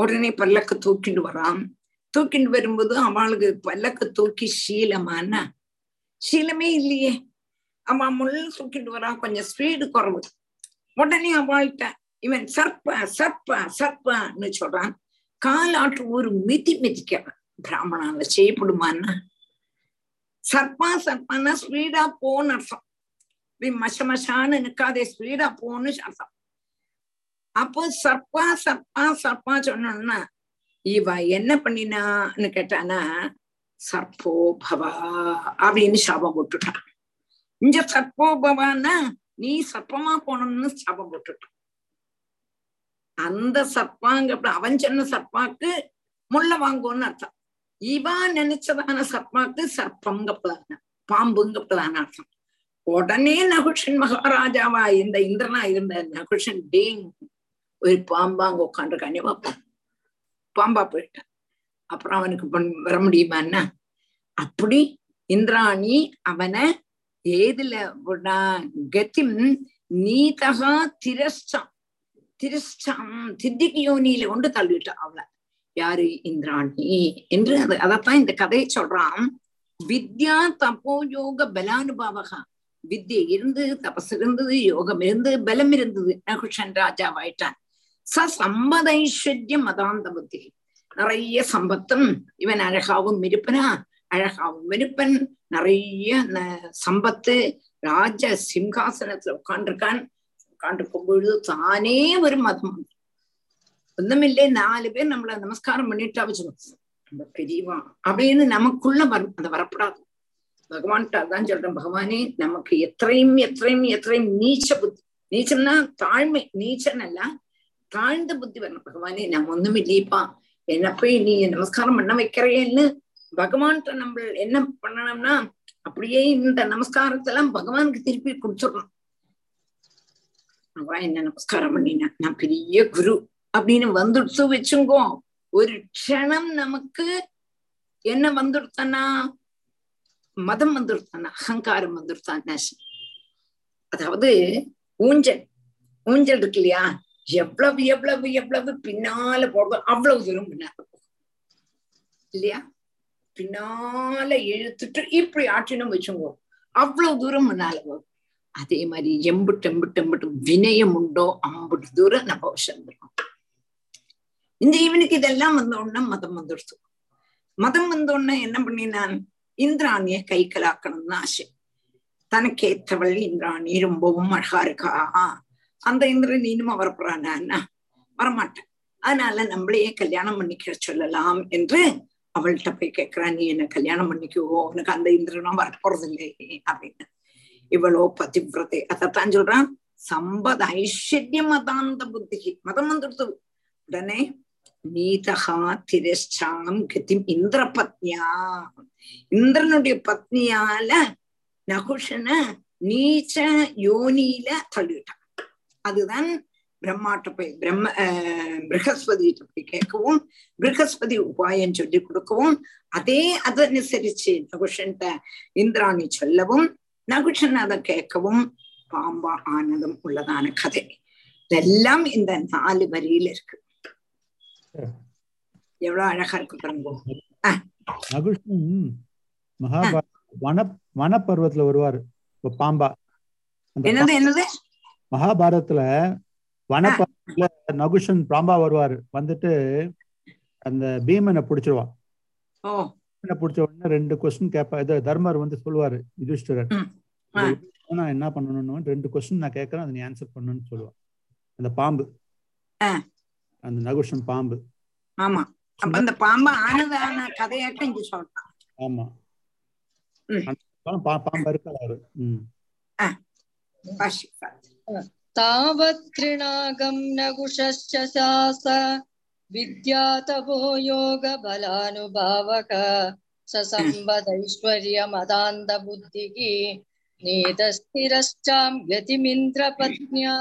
உடனே பல்லக்கு தூக்கிட்டு வரான். தூக்கிட்டு வரும்போது அவளுக்கு பல்லக்கு தூக்கி சீலமானா சீலமே இல்லையே, அவன் முள்ள தூக்கிட்டு வரான், கொஞ்சம் ஸ்பீடு குறவு. உடனே அவள்கிட்ட இவன் சர்ப்ப சர்ப்ப சர்ப்பன்னு சொல்றான், காலாட்டு ஒரு மிதி மிதிக்கிறான். பிராமணால செய்யப்படுமான்னா, சர்ப்பா சர்ப்பான்னா ஸ்பீடா போன்னு அர்த்தம், மச மசான்னு நிக்காதே ஸ்பீடா போன்னு அர்த்தம். அப்போ சர்ப்பா சர்ப்பா சர்ப்பா சொன்னோம்னா இவ என்ன பண்ணினான்னு கேட்டானா, சர்ப்போபவா அப்படின்னு சாபம் போட்டுட்டான். இங்க சர்ப்போபவான்னா நீ சர்ப்பமா போனோம்னு சாபம் போட்டுட்டான். அந்த சர்ப்பாங்க அவன் சொன்ன சர்ப்பாக்கு முள்ள வாங்கும்னு அர்த்தம், இவா நினைச்சதான சர்ப்பாக்கு சர்ப்பங்கப்பதான பாம்புங்கப்பதான அர்த்தம். உடனே நகுஷன் மகாராஜாவா இந்த இந்திரனா இருந்த நகுஷன், டேங் ஒரு பாம்பா அங்க உட்காந்து கனிவாப்பான், பாம்பா போயிட்டான். அப்புறம் அவனுக்கு வர முடியுமான்னா, அப்படி இந்திராணி அவனை ஏதுல கத்திம் நீதகா திரஷ்டம் திரஷ்டம் தித்திக்கு யோனியில கொண்டு தள்ளிவிட்டான் அவளை. யாரு? இந்திராணி என்று. அது அதத்தான் இந்த கதையை சொல்றான். வித்யா தபோயோக பலானுபாவகா, வித்யை இருந்தது, தபஸ் இருந்தது, யோகம் இருந்தது, பலம் இருந்தது, நகுஷன் ராஜாவாயிட்டான். சம்பதைஸ்வர்ய மதாந்த புத்தி, நிறைய சம்பத்தும், இவன் அழகாவும் இருப்பனா அழகாவும் இருப்பன், நிறைய சம்பத்து, ராஜ சிம்ஹாசனத்துல உட்காண்டிருக்கான். உட்காண்டிருக்கும் பொழுது தானே ஒரு மதம் ஒண்ணுமில்லை, 4 பேர் நம்மள நமஸ்காரம் பண்ணிட்டா வச்சுக்கணும், நம்ம பெரியவா அப்படின்னு நமக்குள்ள வரும், அதை வரப்படாது. பகவான்கிட்ட அதான் சொல்றேன், பகவானே நமக்கு எத்தையும் எத்தையும் எத்தையும் நீச்ச புத்தி, நீச்சம்னா தாழ்மை, நீச்சன் அல்ல, தாழ்ந்த புத்தி வரணும். பகவானே நம்ம ஒண்ணும் இல்லையப்பா, என்ன போய் நீ நமஸ்காரம் பண்ண வைக்கிறேன்னு பகவான்கிட்ட நம்ம என்ன பண்ணணும்னா, அப்படியே இந்த நமஸ்காரத்தெல்லாம் பகவானுக்கு திருப்பி கொடுத்துடணும். அவன் என்ன நமஸ்காரம் பண்ணினா, நான் பெரிய குரு அப்படின்னு வந்துடுத்து வச்சுங்கோ, ஒரு க்ஷணம் நமக்கு என்ன வந்துடுத்தானா, மதம் வந்துடுத்தானா, அகங்காரம் வந்துடுத்தானா. அதாவது ஊஞ்சல் ஊஞ்சல் இருக்கு இல்லையா, எவ்வளவு எவ்வளவு எவ்வளவு பின்னால போடுவோம் அவ்வளவு தூரம் பின்னால போகும் இல்லையா, பின்னால இழுத்துட்டு இப்படி ஆற்றினும் வச்சுங்கோ அவ்வளவு தூரம் முன்னால போகும். அதே மாதிரி எம்புட்டு எம்புட்டு எம்புட்டு வினயம் உண்டோ அம்புட்டு தூரம் நம்ம வச்சிருந்துருக்கோம். இந்த இவனுக்கு இதெல்லாம் வந்தோடனே மதம் வந்துடுத்து. மதம் வந்தோடனே என்ன பண்ணினான், இந்திராணிய கை கலாக்கணும்னு ஆசை. தனக்கு ஏற்றவள் இந்திராணி ரொம்பவும் அழகா இருக்கா, அந்த இந்திரன் இனிமே வரப்போறானா, வரமாட்டேன், அதனால நம்மளையே கல்யாணம் பண்ணிக்க சொல்லலாம் என்று அவள்கிட்ட போய் கேட்கிறான், நீ என்ன கல்யாணம் பண்ணிக்குவோ, உனக்கு அந்த இந்திரனும் வரப்போறது இல்லை அப்படின்னு. இவளோ பதிவிரதை, அதைத்தான் சொல்றான், சம்பத ஐஸ்வர்ய மதாந்த புத்திக்கு மதம் வந்துடுத்து. உடனே நீதகா திரஷ்டாம் கதிம் இந்திர பத்னியா, இந்திரனுடைய பத்னியால நகுஷனை நீச்ச யோனியில தள்ளிவிட்டான். அதுதான் பிரம்மாட்ட போய் பிருகஸ்பதிட்ட போய் கேட்கவும் பிருகஸ்பதி உபாயம் சொல்லி கொடுக்கவும் அதே அதனுசரிச்சு நகுஷன் இந்திராணி சொல்லவும் நகுஷன் அதை கேட்கவும் பாம்பா ஆனதம் உள்ளதான கதை. இதெல்லாம் இந்த 4 வரியில இருக்கு. எவ்வளவு அழகா இருக்கு பாருங்க. வனப்பர்வத்துல வருவாரு பாம்பா. என்னது என்னது மகாபாரதத்துல வனப்பர்வத்துல நகுஷன் பாம்பா வருவாரு, வந்துட்டு அந்த பீமனை பிடிச்சிருவான். பீமனை பிடிச்ச உடனே 2 கொஸ்டின் கேட்பா. இது தர்மர் வந்து சொல்லுவாரு யுதிஷ்டிரர், நான் என்ன பண்ணணும்னு 2 கொஸ்டின் நான் கேட்கறேன், அதை நீ ஆன்சர் பண்ணணும்னு சொல்லுவான். அந்த பாம்பு அந்த நகுஷன் பாம்பு. ஆமா அந்த பாம்பு ஆனதான கதையாட்ட இங்க சொல்றான். ஆமா பாம்பா இருக்காரு. தாவத் த்ரிநாகம் நகுஷஸ்ச சாஸ வித்யாதபோ யோக பலானுபாவக சசம்பதைஸ்வர்ய மதாந்த புத்திகி நீதஸ்திரஸ்சாம் கதிமிந்திர பத்ன்யா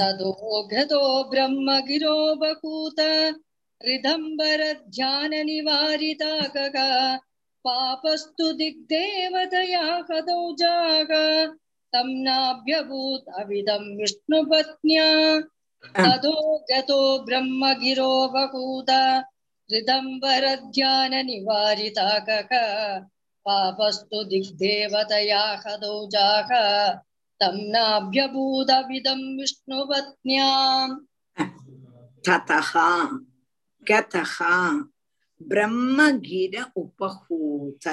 ததோ கதோ பிரம்ம கிரோ பகூத ரிதம்பர தியான நிவாரிதாகக பாபஸ்து திக்தேவதயா கதோ ஜாக தம்னாப்யபூத் அவிதம் விஷ்ணு பத்ன்யா ததோ கதோ பிரம்ம கிரோ பகூத ரிதம்பர தியான நிவாரிதாகக பாபஸ்து திக்தேவதயா கதோ ஜாக தம்னாப்யபூதவிதம் விஷ்ணு பத்ன்யாம் ததஹா கதஹா பிரம்மகிர உபஹூத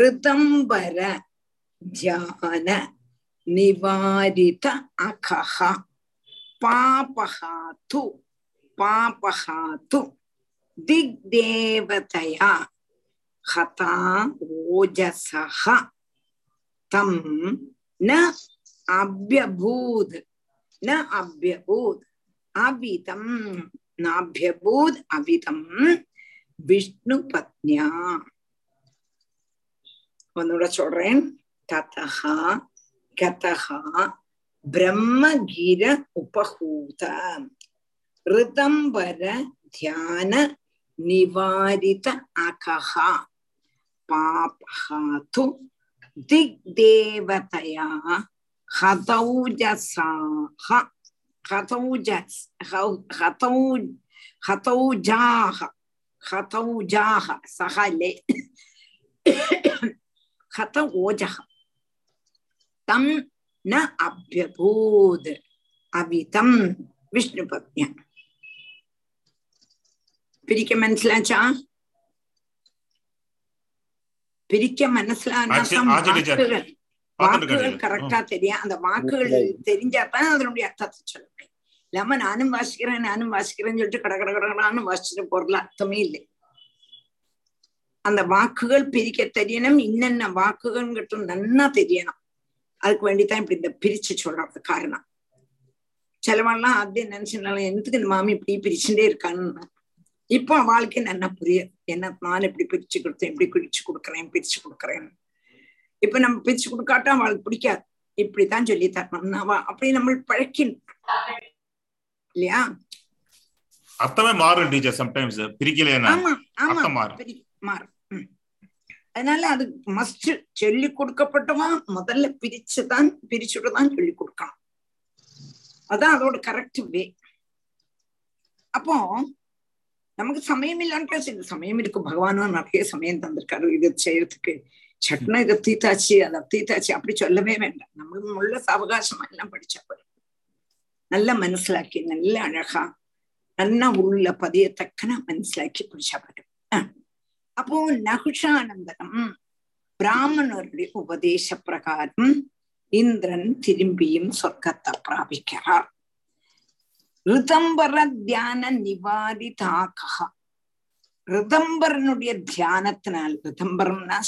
ரிதம்பர தியான நிவாரித அகஹா பாபஹா து திக்தேவதயா ஹதா ஓஜஸஹா தம் ந அப்யபூத் அவிதம் விஷ்ணு பத்னியா. ஒன்னோட சொல்றேன். ததஹா கதஹா பிரம்மகிர உபஹூத ரிதம்பர தியான நிவாரித அகஹா பாபஹா து திக்தேவதயா ஹதௌஜஸாஹ விஷ்ணுபத்யா. பிரிக்க மனசிலாச்சா? பிரிக்க மனசில வாக்குகள் கரெக்டா தெரியும். அந்த வாக்குகள் தெரிஞ்சாதான் அதனுடைய அர்த்தத்தை சொல்ல முடியும். இல்லாம நானும் வாசிக்கிறேன்னு சொல்லிட்டு கடகடகடான்னு வாசிச்சுட்டு போறதுல அர்த்தமே இல்லை. அந்த வாக்குகள் பிரிக்க தெரியணும். இன்னென்ன வாக்குகள் கிட்டும் நன்னா தெரியணும். அதுக்கு வேண்டித்தான் இப்படி இந்த பிரிச்சு சொல்றது காரணம். சிலவெல்லாம் அது நினைச்சுனாலும் எனக்கு இந்த மாமி இப்படி பிரிச்சுட்டே இருக்கான்னு இப்போ வாழ்க்கை நல்லா புரியாது. என்ன நான் இப்படி பிரிச்சு கொடுத்தேன், இப்படி பிரிச்சு கொடுக்குறேன்னு இப்ப நம்ம பிரிச்சு கொடுக்காட்டா அவளுக்கு பிடிக்காது. இப்படித்தான் சொல்லி தரணும்னா அப்படி நம்ம பழக்கணும் இல்லையா? அர்த்தமே மாறும் டீச்சர். சம்டைம்ஸ் பிரிக்கலனா அர்த்தம் மாறும். அதனால அது மஸ்ட் சொல்லி கொடுக்கப்பட்டவா முதல்ல பிரிச்சுட்டுதான் சொல்லி கொடுக்கணும். அதான் அதோட கரெக்ட் வே. அப்போ நமக்கு சமயம் இல்லான்னு பேச சமயம் இருக்கு. பகவானும் நிறைய சமயம் தந்திருக்காரு இது செய்யறதுக்கு. சட்னா இதை தீத்தாச்சு அப்படி சொல்லவே வேண்டாம். நம்மளும் உள்ள அவகாசமா எல்லாம் படிச்சப்ப நல்லா மனசிலாக்கி நல்ல அழகா நல்லா உள்ள பதியத்தக்கன மனசிலாக்கி படிச்சப்படும். அப்போ நகுஷானந்தனம் பிராமணருடைய உபதேச பிரகாரம் இந்திரன் திரும்பியும் சொர்க்கத்தை பிராபிக்கிறார். ரிதம்பர தியான நிவாரிதாகா, ரிதம்பரனுடைய தியானத்தினால், ரிதம்பரம்னா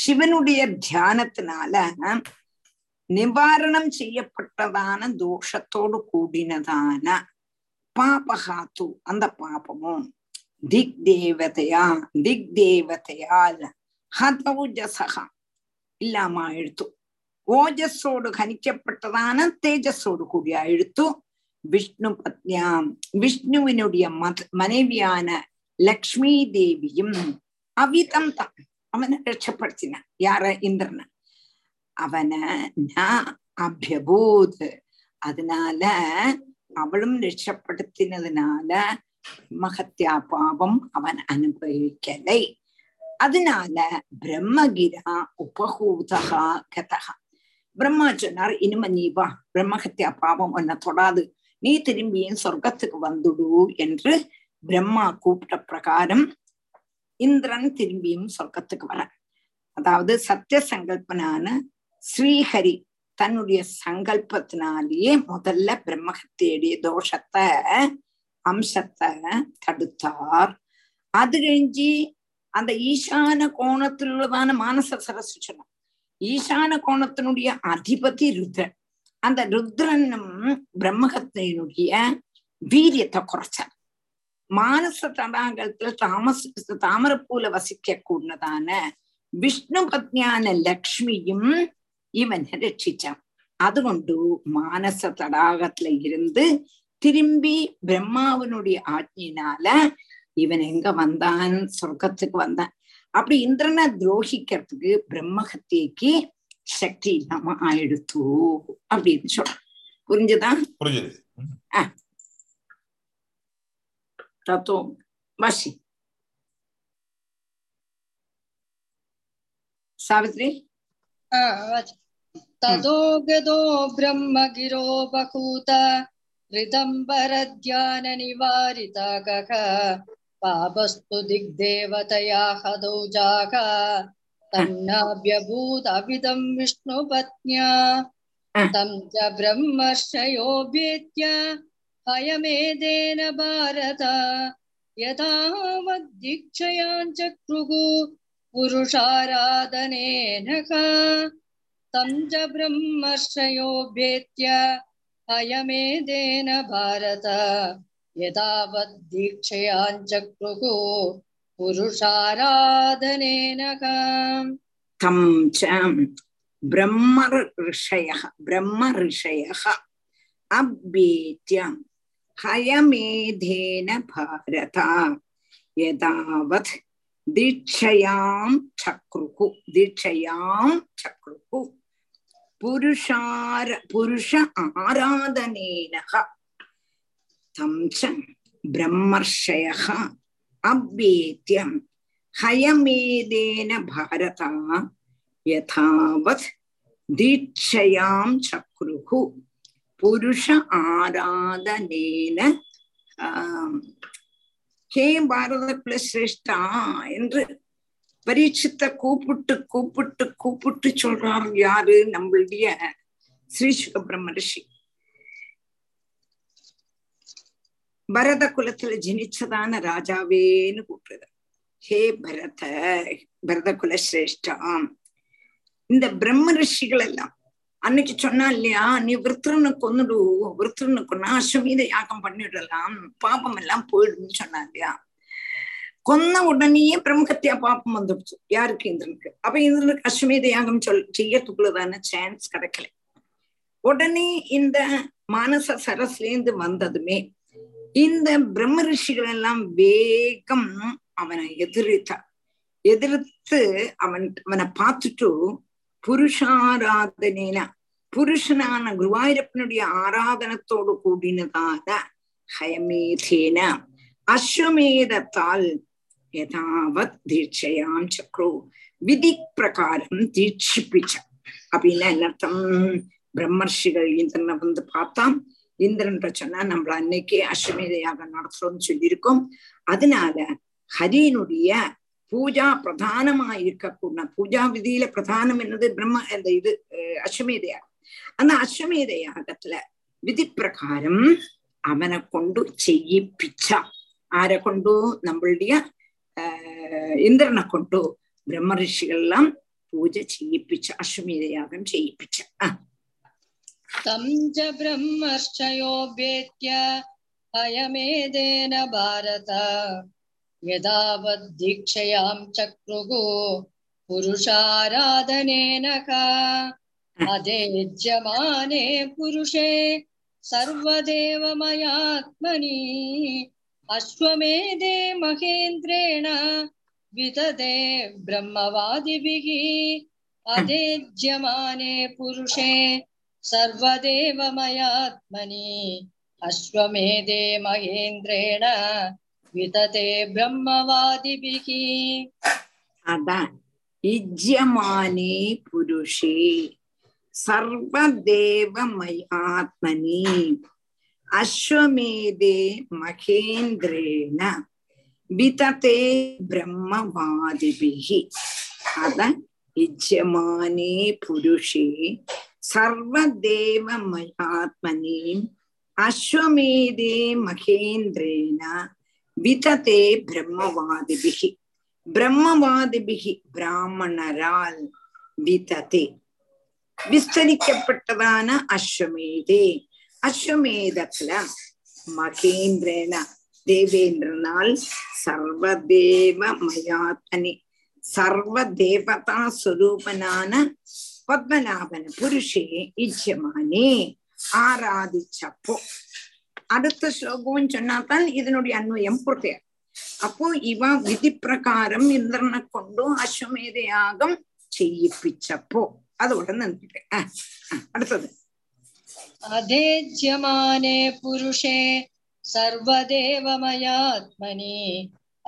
சிவனுடைய தியானத்தினால நிவாரணம் செய்யப்பட்டதான தோஷத்தோடு கூடினதான பாபகாத்து அந்த பாபமும் திக் தேவதையால் ஹதௌஜஸஹ இல்லாம எழுத்து ഓജസ്സോട് ഖനിക്കപ്പെട്ടതാണ് തേജസ്സോട് കൂടിയ എഴുത്തു. വിഷ്ണു പത്നിയാം വിഷ്ണുവിനുടിയ മനവിயான லக்ஷ்மி தேவியும் அவிதம் தான் அவனை ரட்சப்படுத்தினான். யார? இந்திரனை. அவனை நான் அபியபூத், அதனால அவளும் ரட்சப்படுத்தினதுனால மகத்யா பாபம் அவன் அனுபவிக்கலை. அதனால பிரம்மகிரா உபகூதகா கதகா. பிரம்மா சொன்னார், இனிமே நீ வா, பிரம்மஹத்யா பாபம் உன்னை தொடாது, நீ திரும்பியும் சொர்க்கத்துக்கு வந்துடு என்று. பிரம்மா கூப்பிட்ட பிரகாரம் இந்திரன் திரும்பியும் சொர்க்கத்துக்கு வர, அதாவது சத்திய சங்கல்பனான ஸ்ரீஹரி தன்னுடைய சங்கல்பத்தினாலேயே முதல்ல பிரம்மஹத்தியுடைய தோஷத்தை அம்சத்தை தடுத்தார். அது கழிஞ்சு அந்த ஈசான கோணத்தில் உள்ளதான மானச சரசு சொன்னார். ஈசான கோணத்தினுடைய அதிபதி ருத்ரன். அந்த ருத்ரனும் பிரம்மஹத்தியினுடைய வீரியத்தை குறைச்சார். மானச தடாகத்துல தாமரப்பூல வசிக்க கூடதான விஷ்ணு பத்னியான லக்ஷ்மியும் இவனை ரட்சிச்சான். அதுகொண்டு மானச தடாகத்துல இருந்து திரும்பி பிரம்மாவனுடைய ஆஜ்ஞினால இவன் எங்க வந்தான்? சொர்க்கத்துக்கு வந்தான். அப்படி இந்திரனை துரோகிக்கிறதுக்கு பிரம்மஹத்தியக்கு சக்தி இல்லாம ஆயிடுத்து அப்படின்னு சொல்றோம். புரிஞ்சுதா? புரிஞ்சது. வாசி சாவித்ரி. ததோ கதோ பிரம்மகிரோ பகூதா ரிதம்பரத்யான நிவாரிதாகக பாபஸ்து திக்தேவதயா ஹதௌஜாக தன்னாப்யபூத அவிதம் விஷ்ணு பத்ன்யா தம் ஜ பிரம்மர்ஷயோ வேத்யா ஹயமேதேன பாரத யதாவத் திக்ஷயான் சக்ருகு புருஷாராதனேனக தம் ஜ பிரம்மர்ஷயோ வேத்யா அயமேதேன பாரத யதாவத் தீக்ஷயான் சக்ருகு புருஷாராதனேனகம் தம்சம் பிரம்ம ரிஷயஹ அபேத்யம் ஹயமேதேன பாரத யதாவத் தீக்ஷயாம் சக்ருகு புருஷ ஆராதனேனஹ தம்சம் பிரம்மர்ஷயஹ அபேத்யம் ஹயமேதேன பாரத யதாவத் தீக்ஷயாம் சக்ருஹு புருஷ ஆராதனேன. ஹே பாரத குல சிரேஷ்டா என்று பரீட்சித்தை கூப்பிட்டு சொல்றாரு. யாரு? நம்மளுடைய ஸ்ரீ சுக பிரம்ம ரிஷி. பரத குலத்துல ஜனிச்சதான ராஜாவேன்னு கூப்பிடுற. ஹே பரத குல சிரேஷ்டா. இந்த பிரம்ம ரிஷிகள் எல்லாம் அன்னைக்கு சொன்னா இல்லையா, நீ விருத்ரனை கொன்னுடு, விருத்ரனை கொன்னா அஸ்வமீத யாகம் பண்ணிவிடலாம், பாபம் எல்லாம் போயிடுன்னு சொன்னா இல்லையா. கொன்ன உடனேயே பிரம்மஹத்யா பாபம் வந்துடுச்சு. யாருக்கு? இந்திரனுக்கு. அப்ப இந்திரனுக்கு அஸ்வமேத யாகம் செய்யறதுக்குள்ளதான சான்ஸ் கிடைக்கல. உடனே இந்த மானச சரஸ்லேந்து வந்ததுமே இந்த பிரம்ம ரிஷிகள் எல்லாம் வேகம் அவனை எதிர்த்து அவனை பார்த்துட்டு புருஷாராதனேன, புருஷனான குருவாயூரப்பனுடைய ஆராதனத்தோடு கூடினதான ஹயமேதேன அஸ்வமேதத்தால் யதாவத் தீட்சையாம் சக்ரு விதி பிரகாரம் தீட்சிப்பிச்ச. அப்படின்னா என்ன அர்த்தம்? பிரம்மர்ஷிகள் இந்திரனை வந்து பார்த்தான். இந்திரன் சொன்னா நம்மள அன்னைக்கே அஸ்வமேதையாக நடத்துறோம்னு சொல்லியிருக்கோம். அதனால ஹரியனுடைய பூஜா பிரதானமா இருக்கக்கூட, பூஜா விதியில பிரதானம் என்னது? பிரம்ம அந்த இது அஸ்வமேதையாகம். அந்த அஸ்வமேதையாகத்துல விதி பிரகாரம் அவனை கொண்டு செய்யிப்பிச்சா. ஆரை கொண்டு? நம்மளுடைய இந்திரனை கொண்டு பிரம்ம ரிஷிகள் எல்லாம் பூஜை செய்யிப்பிச்ச, அஸ்வமேதயாகம் செய்யிப்பிச்ச. தம்ஜ பிரம்மர்ஷயோ வேத்ய ஹயமேதேன பாரத யதாவத் தீக்ஷயாம் சக்ருகு புருஷாராதனேனக अजेज्यमाने पुरुषे सर्वदेवमयात्मनि अश्वमेधे महेन्द्रेण वितते ब्रह्मवादिभिः अजेज्यमाने पुरुषे सर्वदेवमयात्मनि अश्वमेधे महेन्द्रेण वितते ब्रह्मवादिभिः अतः इज्यमाने पुरुषे सर्वदेवमयात्मनि अश्वमेधे महेन्द्रेण वितते ब्रह्मवादिभिः अतः इज्यमाने पुरुषे सर्वदेवमयात्मनि अश्वमेधे महेन्द्रेण वितते ब्रह्मवादिभिः பிரம்மவாதிபிகி பிராமணரால் விததே விஸ்தரிக்கப்பட்டதான அஸ்வமேதே அஸ்வமேதத்துல மகேந்திரன தேவேந்திரனால் சர்வதேவ மயாத்மனி சர்வ தேவதா சுரூபனான பத்மநாபன புருஷே இஜ்யமானே ஆராதிச்சப்போ அடுத்த ஸ்லோகம் சொன்னாதான் இதனுடைய அன்வயம் பூர்த்தியா. அப்போ இவ விதி பிரகாரம் இந்திரனை கொண்டும் அஸ்வமேதையாகம் செய்யிப்பிச்சப்போ அதோட நினைக்கிட்டேன். அடுத்தது அதேஜ்யமானே புருஷே சர்வதேவமயாத்மனி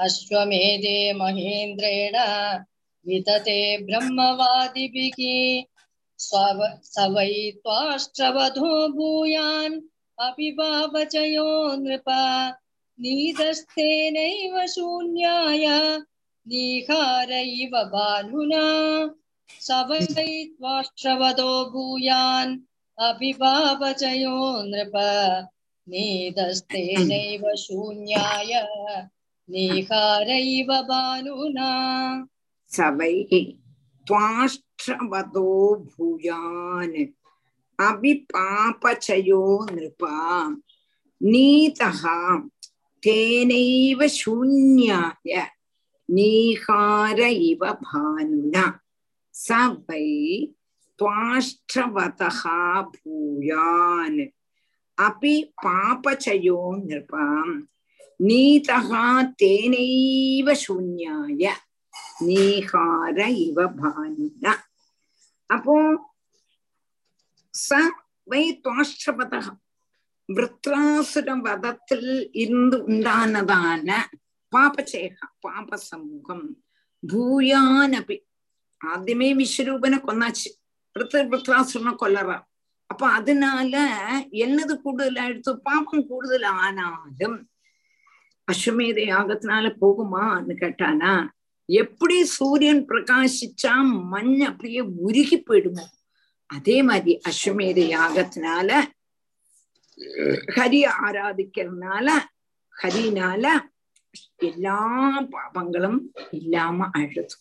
அஸ்வமேதே மகேந்திரேண விததே பிரம்மவாதிபிகி சவை த்வாஷ்ட்ரவதோ பூயான் அபிபாவச்சயோ நிருப நீதஸ்தேனைவ சூன்யாய நீஹாரைவ பாலுனா சவை த்வாஷ்ட்ரவதோ பூயான் அபிபாவச்சயோ நிருப நீதஸ்தேனைவ சூன்யாய நீஹாரைவ பாலுனா சவை த்வாஷ்ட்ரவதோ பூயான் அபிபாவச்சயோ நிருப நீதஹா தேனைவ சூன்யாய நீஹார இவ பானுனா சவை த்வாஷ்ட்ரவதஹா பூயான் அபி பாபச்சயோ நிருபாம் நீதஹா தேனைவ சூன்யாய நீஹார இவ பானுனா. அப்போ சவை த்வாஷ்ட்ரவதஹா விருத்ராசுர வதத்தில் இருந்து உண்டானதான பாபச்சேகா பாப சமூகம் பூயானபி ஆத்தியமே விஸ்வரூபனை கொன்னாச்சு விருத்ராசுரனை கொல்லறா. அப்ப அதனால என்னது கூடுதலாயிடுத்து பாபம் கூடுதல் ஆனாலும் அஸ்வமேத யாகத்தினால போகுமான்னு கேட்டானா எப்படி சூரியன் பிரகாசிச்சா மண் அப்படியே உருகி போயிடுமோ அதே மாதிரி அஸ்வமேத யாகத்தினால ஹரிய ஆராதிக்கிறதுனால ஹரினால எல்லா பாபங்களும் இல்லாம ஆயிடுது.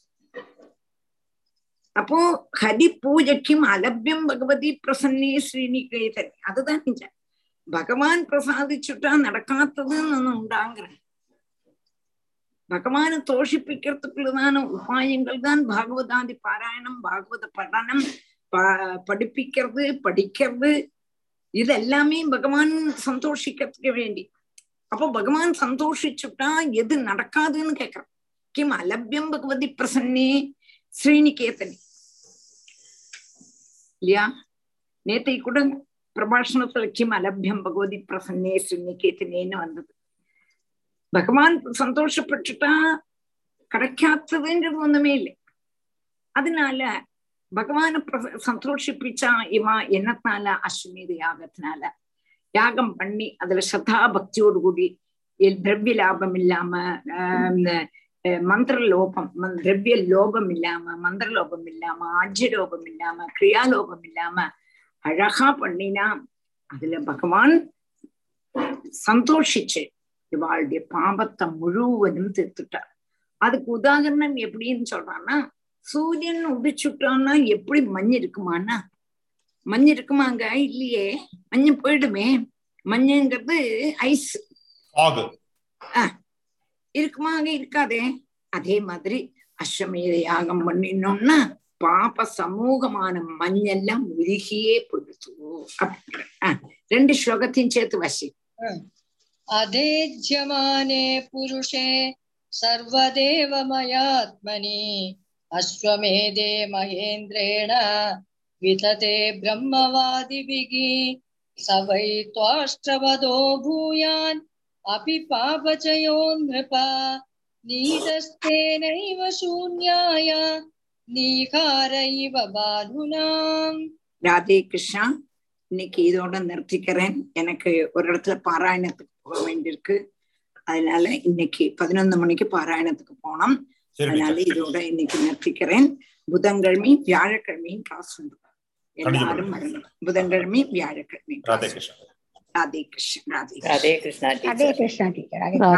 அப்போ ஹரி பூஜைக்கும் அலபியம் பகவதி பிரசன்னே ஸ்ரீநிகேதன் அதுதான் நிஜம். பகவான் பிரசாதிச்சுட்டா நடக்காததுன்னு ஒண்ணு உண்டாங்கிறேன். பகவானை தோஷிப்பிக்கிறதுக்குள்ளதான உபாயங்கள் தான் பாகவதாதி பாராயணம் பாகவத படனம் படிப்பிக்கிறது படிக்கிறது இது எல்லாமே பகவான் சந்தோஷிக்கிறதுக்கு வேண்டி. அப்போ பகவான் சந்தோஷிச்சுட்டா எது நடக்காதுன்னு கேக்குறான். கிம் அலபியம் பகவதி பிரசன்னே ஸ்ரீநிகேதனி இல்லையா? நேத்தை கூட பிரபாஷணத்துல கிம் அலபியம் பகவதி பிரசன்னே ஸ்ரீநிகேதனேன்னு வந்தது. பகவான் சந்தோஷப்பட்டுட்டா கிடைக்காததுன்றது ஒண்ணுமே இல்லை. அதனால பகவான சந்தோஷிப்பிச்சா இவா என்னத்தினால அஸ்வமேத யாகத்தினால யாகம் பண்ணி அதுல ஸ்ரத்தா பக்தியோடு கூடி திரவிய லாபம் இல்லாம மந்திர லோபம் திரவிய லோபம் இல்லாம மந்திர லோபம் இல்லாம ஆஜ்ய லோபம் இல்லாம கிரியா லோபம் இல்லாம அழகா பண்ணினா அதுல பகவான் சந்தோஷிச்சு இவாளுடைய பாபத்தை முழுவதும் தீர்த்துட்டார். அதுக்கு உதாரணம் எப்படின்னு சொல்றான்னா சூரியன் உடிச்சுட்டான்னா எப்படி மண் இருக்குமானா மண் இருக்குமாங்க இல்லையே மண் போயிடுமே மண்ணுங்கிறது ஐஸ் இருக்குமாங்க இருக்காதே. அதே மாதிரி அஸ்வமேத யாகம் பண்ணினோம்னா பாப சமூகமான மண்ணெல்லாம் உருகியே பொழுது அப்படின்ற ரெண்டு ஸ்லோகத்தையும் சேர்த்து வாசி. அதேஜ்யமானே புருஷே சர்வதேவமயாத்மனி அஸ்வமேதே மகேந்திரேண விததே பிரம்மவாதிபிகி சவை துவாஷ்டவதோ பூயான் அபி பாபஜயோ நிருபா நீதஸ்தேனைவ சூன்யாய நீகாரைவ பாதுனாம். ராதே கிருஷ்ணா, இன்னைக்கு இதோட நிறுத்திக்கிறேன். எனக்கு ஒரு இடத்துல பாராயணத்துக்கு போக வேண்டியிருக்கு. அதனால இன்னைக்கு 11 மணிக்கு பாராயணத்துக்கு போனோம். அதனால இதோட இன்னைக்கு நிறுத்திக்கிறேன். புதன்கிழமையும் வியாழக்கிழமையும் கிளாஸ் உண்டு. எல்லாரும் வரணும். புதன்கிழமையும் வியாழக்கிழமையும். ராதே கிருஷ்ணா. ராதே கிருஷ்ணா. ராதே கிருஷ்ணா.